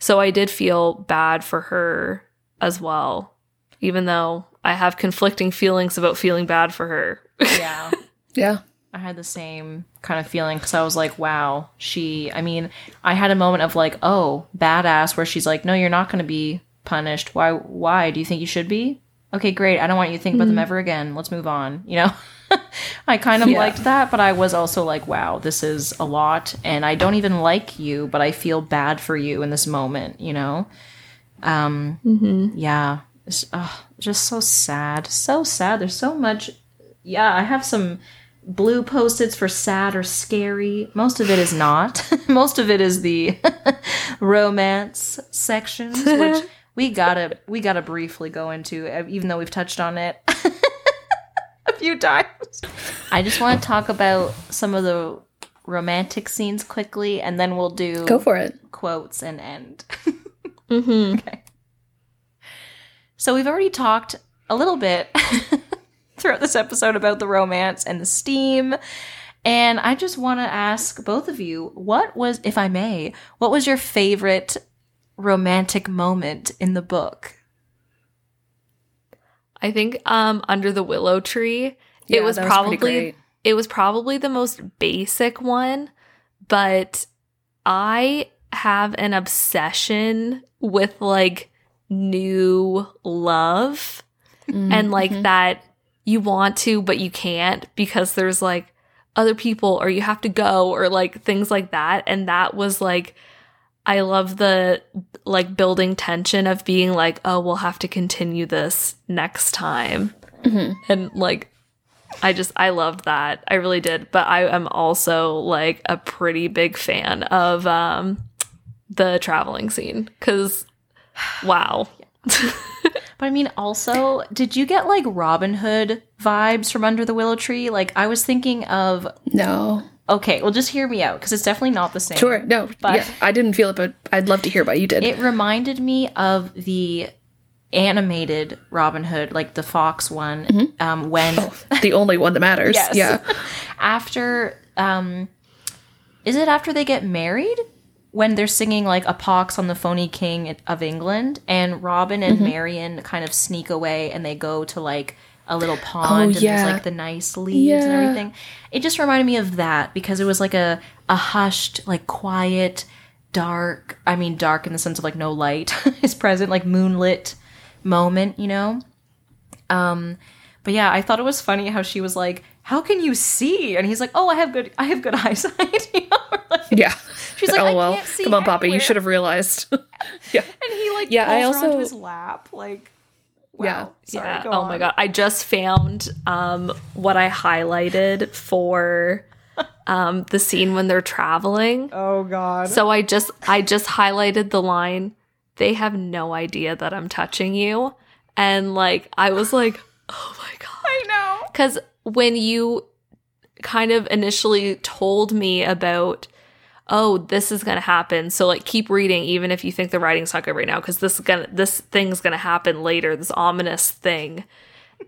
So I did feel bad for her as well, even though I have conflicting feelings about feeling bad for her. Yeah. Yeah. I had the same kind of feeling because I was like, wow, she, I mean, I had a moment of like, oh, badass, where she's like, no, you're not going to be punished. Why? Why? Do you think you should be? Okay, great. I don't want you to think about mm-hmm. them ever again. Let's move on. You know, I kind of yeah. liked that, but I was also like, wow, this is a lot. And I don't even like you, but I feel bad for you in this moment, you know? Um, mm-hmm. Yeah. It's, oh, just so sad. So sad. There's so much. Yeah, I have some blue post-its for sad or scary. Most of it is not. Most of it is the romance sections, which we gotta we gotta briefly go into, even though we've touched on it a few times. I just want to talk about some of the romantic scenes quickly, and then we'll do go for it quotes and end. Mm-hmm. Okay. So we've already talked a little bit throughout this episode about the romance and the steam. And I just want to ask both of you, what was, if I may, what was your favorite romantic moment in the book? I think um, Under the Willow Tree. Yeah, it was probably, it was probably the most basic one, but I have an obsession with like new love mm-hmm. and like that you want to, but you can't because there's like other people or you have to go or like things like that. And that was like, I love the like building tension of being like, oh, we'll have to continue this next time. Mm-hmm. And like, I just, I loved that. I really did. But I am also like a pretty big fan of um, the traveling scene because wow. But I mean, also, did you get like Robin Hood vibes from Under the Willow Tree? Like, I was thinking of no. Okay, well, just hear me out because it's definitely not the same. Sure, no, but yeah, I didn't feel it, but I'd love to hear what you did. It reminded me of the animated Robin Hood, like the Fox one, mm-hmm. um, when oh, the only one that matters. Yes. Yeah, after um, is it after they get married? When they're singing, like, a pox on the phony king of England, and Robin and mm-hmm. Marion kind of sneak away, and they go to, like, a little pond, oh, yeah. and there's, like, the nice leaves yeah. and everything. It just reminded me of that, because it was, like, a, a hushed, like, quiet, dark, I mean, dark in the sense of, like, no light is present, like, moonlit moment, you know? Um, but, yeah, I thought it was funny how she was, like, how can you see? And he's, like, oh, I have good, I have good eyesight, you know? Like, yeah. She's like, oh, well, I can't see come on, Poppy, anywhere. You should have realized. Yeah. And he, like, yeah, pulls I also, her onto his lap. Like, wow. Yeah. Sorry, yeah. Go oh, on. My God. I just found um, what I highlighted for um, the scene when they're traveling. Oh, God. So I just, I just highlighted the line, they have no idea that I'm touching you. And, like, I was like, oh, my God. I know. Because when you kind of initially told me about, oh, this is going to happen. So, like, keep reading, even if you think the writing's not good right now, because this is gonna, this thing's going to happen later, this ominous thing.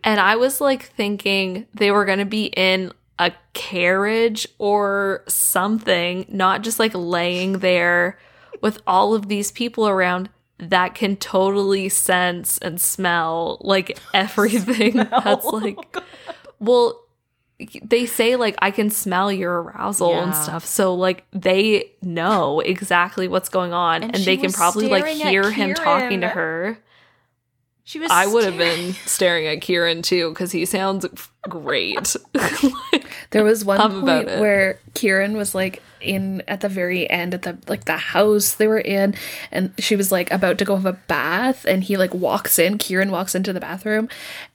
And I was, like, thinking they were going to be in a carriage or something, not just, like, laying there with all of these people around. that can totally sense and smell, like, everything smell. That's, like, oh, well, they say, like, I can smell your arousal yeah. and stuff. So, like, they know exactly what's going on. And, and they can probably, like, hear him talking to her. She was I would have been staring at Kieran, too, because he sounds great. Like, there was one I'm point where Kieran was, like, in at the very end at the, like, the house they were in, and she was, like, about to go have a bath, and he, like, walks in, Kieran walks into the bathroom,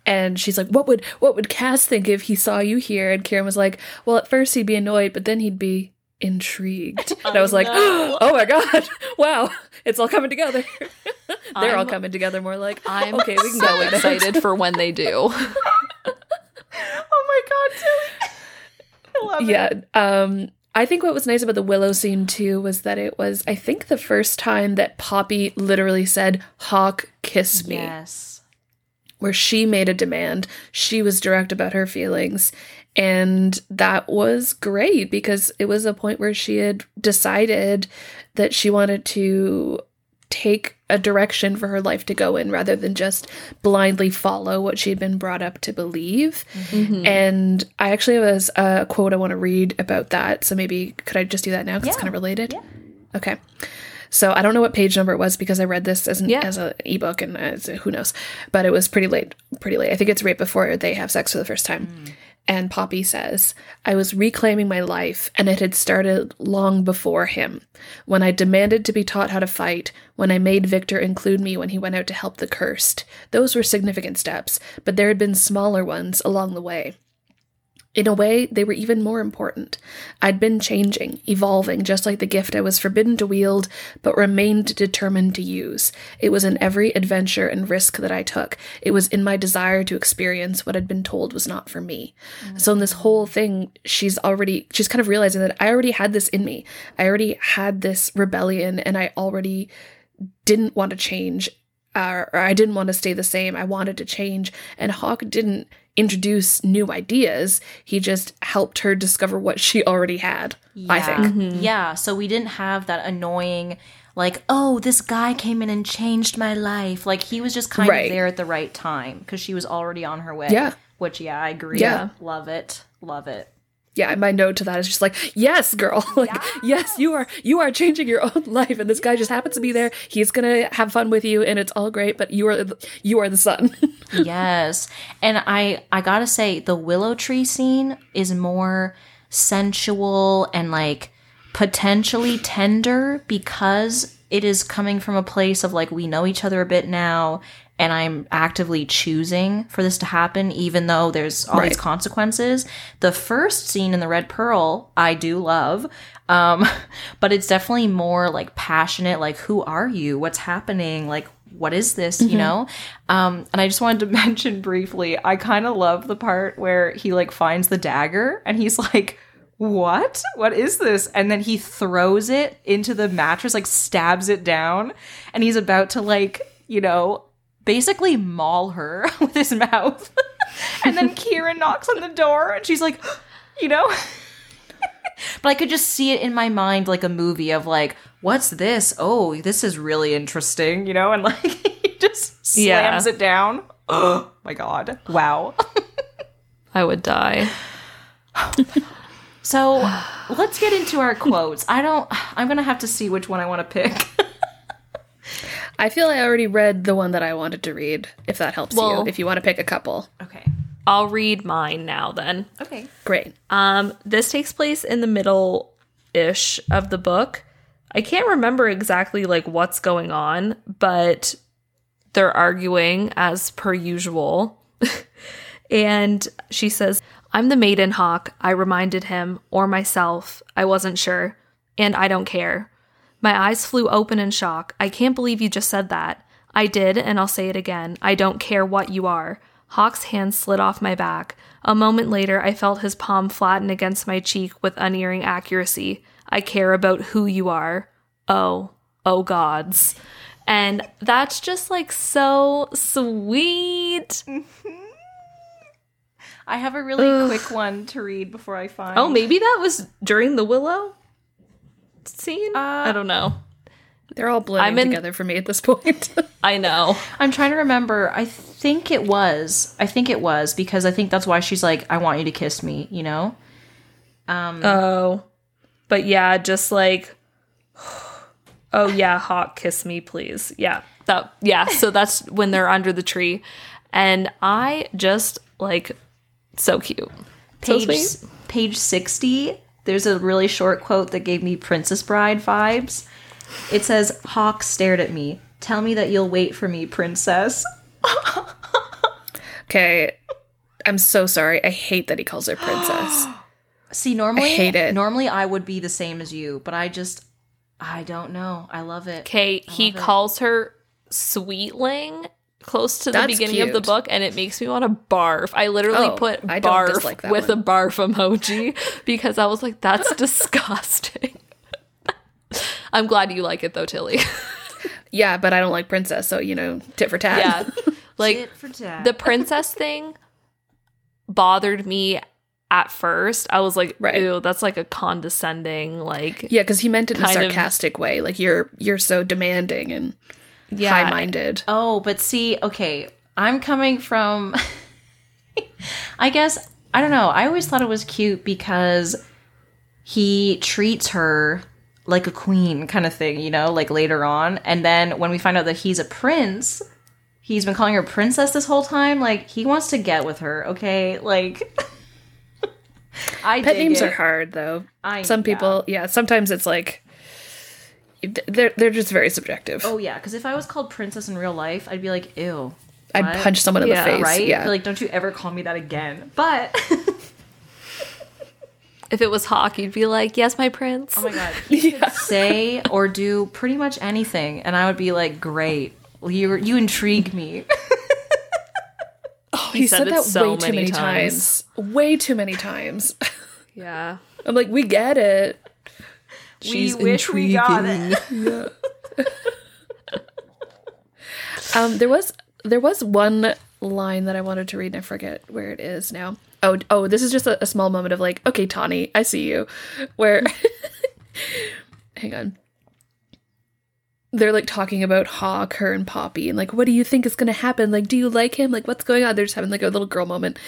and she's like, what would, what would Cass think if he saw you here? And Kieran was like, well, at first he'd be annoyed, but then he'd be intrigued. And I was like, oh, oh my god, wow, it's all coming together. They're I'm, all coming together more like, I'm okay, we can so go excited it. For when they do. Oh my god, Tilly. I love yeah, it. Yeah. Um, I think what was nice about the Willow scene too was that it was, I think, the first time that Poppy literally said, Hawk, kiss me. Yes. Where she made a demand. She was direct about her feelings. And that was great because it was a point where she had decided that she wanted to take a direction for her life to go in rather than just blindly follow what she'd been brought up to believe. Mm-hmm. And I actually have a, a quote I want to read about that. So maybe could I just do that now because yeah. it's kind of related? Yeah. Okay. So I don't know what page number it was because I read this as an yeah. as an ebook and as a, who knows, but it was pretty late, pretty late. I think it's right before they have sex for the first time. Mm. And Poppy says, I was reclaiming my life, and it had started long before him. When I demanded to be taught how to fight, when I made Victor include me when he went out to help the cursed. Those were significant steps, but there had been smaller ones along the way. In a way, they were even more important. I'd been changing, evolving, just like the gift I was forbidden to wield, but remained determined to use. It was in every adventure and risk that I took. It was in my desire to experience what I'd been told was not for me. Mm-hmm. So in this whole thing, she's already, she's kind of realizing that I already had this in me. I already had this rebellion, and I already didn't want to change, uh, or I didn't want to stay the same. I wanted to change, and Hawk didn't introduce new ideas. He just helped her discover what she already had. Yeah. I think mm-hmm. yeah so we didn't have that annoying, like, oh, this guy came in and changed my life. Like, he was just kind right. of there at the right time because she was already on her way. Yeah, which yeah I agree. Yeah, love it, love it. Yeah, my note to that is just like, yes, girl. Like, yes, yes you are you are changing your own life, and this guy just happens to be there. He's gonna have fun with you, and it's all great, but you are you are the sun. Yes. And I I gotta say, the willow tree scene is more sensual and, like, potentially tender because it is coming from a place of, like, we know each other a bit now, and I'm actively choosing for this to happen, even though there's all right. these consequences. The first scene in The Red Pearl, I do love, um, but it's definitely more, like, passionate, like, who are you? What's happening? Like, what is this, mm-hmm. you know? Um, and I just wanted to mention briefly, I kind of love the part where he, like, finds the dagger, and he's like, what? What is this? And then he throws it into the mattress, like, stabs it down, and he's about to, like, you know, basically maul her with his mouth. And then Kieran knocks on the door, and she's like, you know. But I could just see it in my mind, like a movie of, like, what's this? Oh, this is really interesting, you know? And, like, he just slams yeah. it down. Oh my god. Wow. I would die. So let's get into our quotes. I don't I'm gonna have to see which one I want to pick. I feel I already read the one that I wanted to read, if that helps well, you, if you want to pick a couple. Okay. I'll read mine now, then. Okay. Great. Um, this takes place in the middle-ish of the book. I can't remember exactly, like, what's going on, but they're arguing, as per usual. And she says, I'm the maiden, Hawk, I reminded him, or myself, I wasn't sure, and I don't care. My eyes flew open in shock. I can't believe you just said that. I did, and I'll say it again. I don't care what you are. Hawk's hand slid off my back. A moment later, I felt his palm flatten against my cheek with unerring accuracy. I care about who you are. Oh, oh gods. And that's just, like, so sweet. Mm-hmm. I have a really Ugh. quick one to read before I find. Oh, maybe that was during the Willow scene? Uh, I don't know. They're all blending in, together for me at this point. I know. I'm trying to remember. I think it was. I think it was because I think that's why she's like, I want you to kiss me, you know? Um, oh. But yeah, just like, oh yeah, Hawk, kiss me, please. Yeah. That, yeah. So that's when they're under the tree. And I just like, so cute. Page, so page sixty, there's a really short quote that gave me Princess Bride vibes. It says, Hawk stared at me. Tell me that you'll wait for me, princess. Okay. I'm so sorry. I hate that he calls her princess. See, normally I hate it. Normally I would be the same as you, but I just, I don't know. I love it. Okay, he calls her sweetling close to the beginning cute. Of the book, and it makes me want to barf. I literally oh, put barf with one. A barf emoji because I was like, that's disgusting. I'm glad you like it, though, Tilly. Yeah, but I don't like princess, so, you know, tit for tat. Yeah, like, tit for tat. The princess thing bothered me at first. I was like, right. Ew, that's like a condescending, like... Yeah, because he meant it in a sarcastic of... way. Like, you're you're so demanding and yeah. high-minded. Oh, but see, okay, I'm coming from... I guess, I don't know, I always thought it was cute because he treats her... like a queen kind of thing, you know, like later on. And then when we find out that he's a prince, he's been calling her princess this whole time. Like, he wants to get with her, okay? Like, I Pet dig names it. Are hard, though. I, Some people, yeah. yeah, sometimes it's like, they're, they're just very subjective. Oh, yeah, because if I was called princess in real life, I'd be like, ew. I'd what? punch someone yeah, in the face, right? Yeah. Like, don't you ever call me that again. But... If it was Hawk, you'd be like, yes, my prince. Oh, my God. He yeah. could say or do pretty much anything, and I would be like, great. You you intrigue me. Oh, he, he said, said that so way many too many times. times. Way too many times. Yeah. I'm like, we get it. We She's wish intriguing. We got it. Yeah. um, there was there was one line that I wanted to read, and I forget where it is now. Oh, oh! This is just a, a small moment of like, okay, Tawny, I see you. Where, hang on. They're like talking about Hawk, her, and Poppy, and like, what do you think is going to happen? Like, do you like him? Like, what's going on? They're just having like a little girl moment.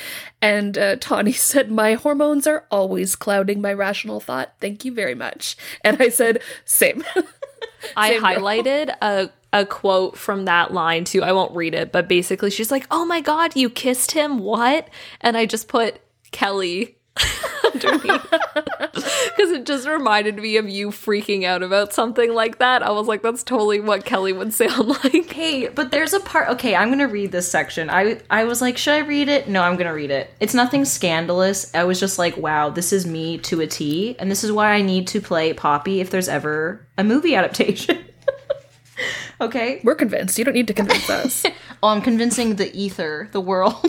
And uh, Tawny said, my hormones are always clouding my rational thought. Thank you very much. And I said, same. same I highlighted a a quote from that line too. I won't read it, but basically she's like, oh my God, you kissed him, what? And I just put Kelly underneath because it just reminded me of you freaking out about something like that. I was like, that's totally what Kelly would sound like. Hey, but there's a part, okay, I'm gonna read this section. I, I was like, should I read it? No, I'm gonna read it. It's nothing scandalous. I was just like, wow, this is me to a T, and this is why I need to play Poppy if there's ever a movie adaptation. Okay. We're convinced. You don't need to convince us. Oh, I'm convincing the ether, the world.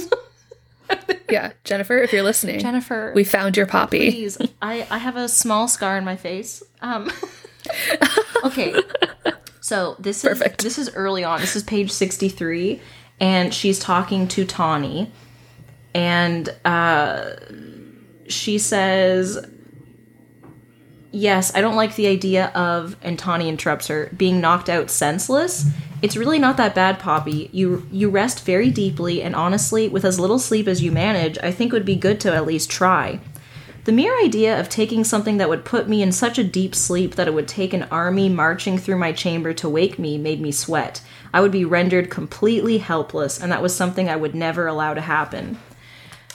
Yeah. Jennifer, if you're listening. Jennifer. We found your Poppy. Please. I, I have a small scar on my face. Um, okay. So this is, this is early on. This is page sixty-three. And she's talking to Tawny. And uh, she says... Yes, I don't like the idea of, and Tawny interrupts her, being knocked out senseless. It's really not that bad, Poppy. You you rest very deeply, and honestly, with as little sleep as you manage, I think it would be good to at least try. The mere idea of taking something that would put me in such a deep sleep that it would take an army marching through my chamber to wake me made me sweat. I would be rendered completely helpless, and that was something I would never allow to happen.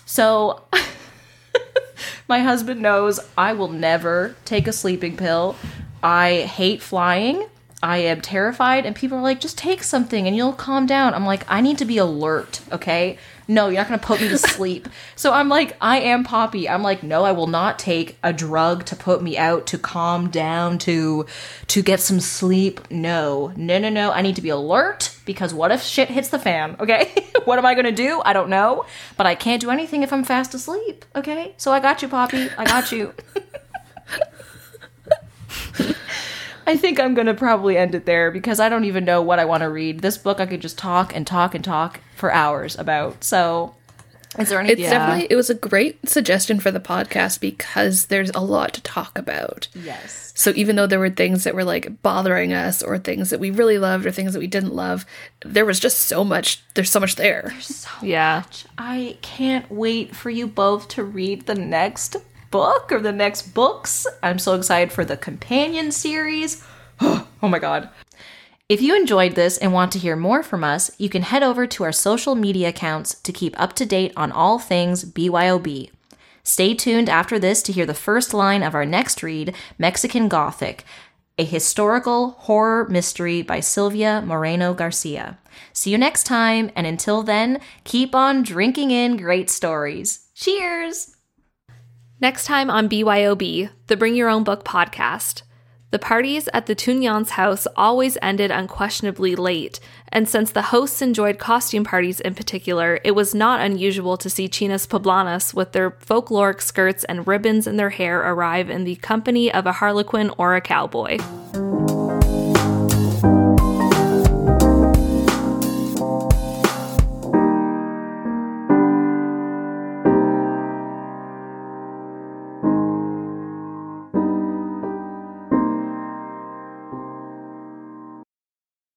So... My husband knows I will never take a sleeping pill. I hate flying. I am terrified. And people are like, just take something and you'll calm down. I'm like, I need to be alert, okay? No, you're not going to put me to sleep. So I'm like, I am Poppy. I'm like, no, I will not take a drug to put me out, to calm down, to to get some sleep. No, no, no, no. I need to be alert because what if shit hits the fan, okay? What am I going to do? I don't know. But I can't do anything if I'm fast asleep, okay? So I got you, Poppy. I got you. I think I'm going to probably end it there because I don't even know what I want to read. This book I could just talk and talk and talk for hours about. So Is there any? It's yeah. definitely, it was a great suggestion for the podcast because there's a lot to talk about. Yes. So even though there were things that were like bothering us or things that we really loved or things that we didn't love, there was just so much. There's so much there. There's so yeah. much. I can't wait for you both to read the next book or the next books. I'm so excited for the companion series. Oh my God. If you enjoyed this and want to hear more from us, you can head over to our social media accounts to keep up to date on all things B Y O B. Stay tuned after this to hear the first line of our next read, Mexican Gothic, a historical horror mystery by Sylvia Moreno Garcia. See you next time, and until then, keep on drinking in great stories. Cheers! Next time on B Y O B, the Bring Your Own Book podcast. The parties at the Tunyans' house always ended unquestionably late, and since the hosts enjoyed costume parties in particular, it was not unusual to see Chinas Poblanas with their folkloric skirts and ribbons in their hair arrive in the company of a harlequin or a cowboy.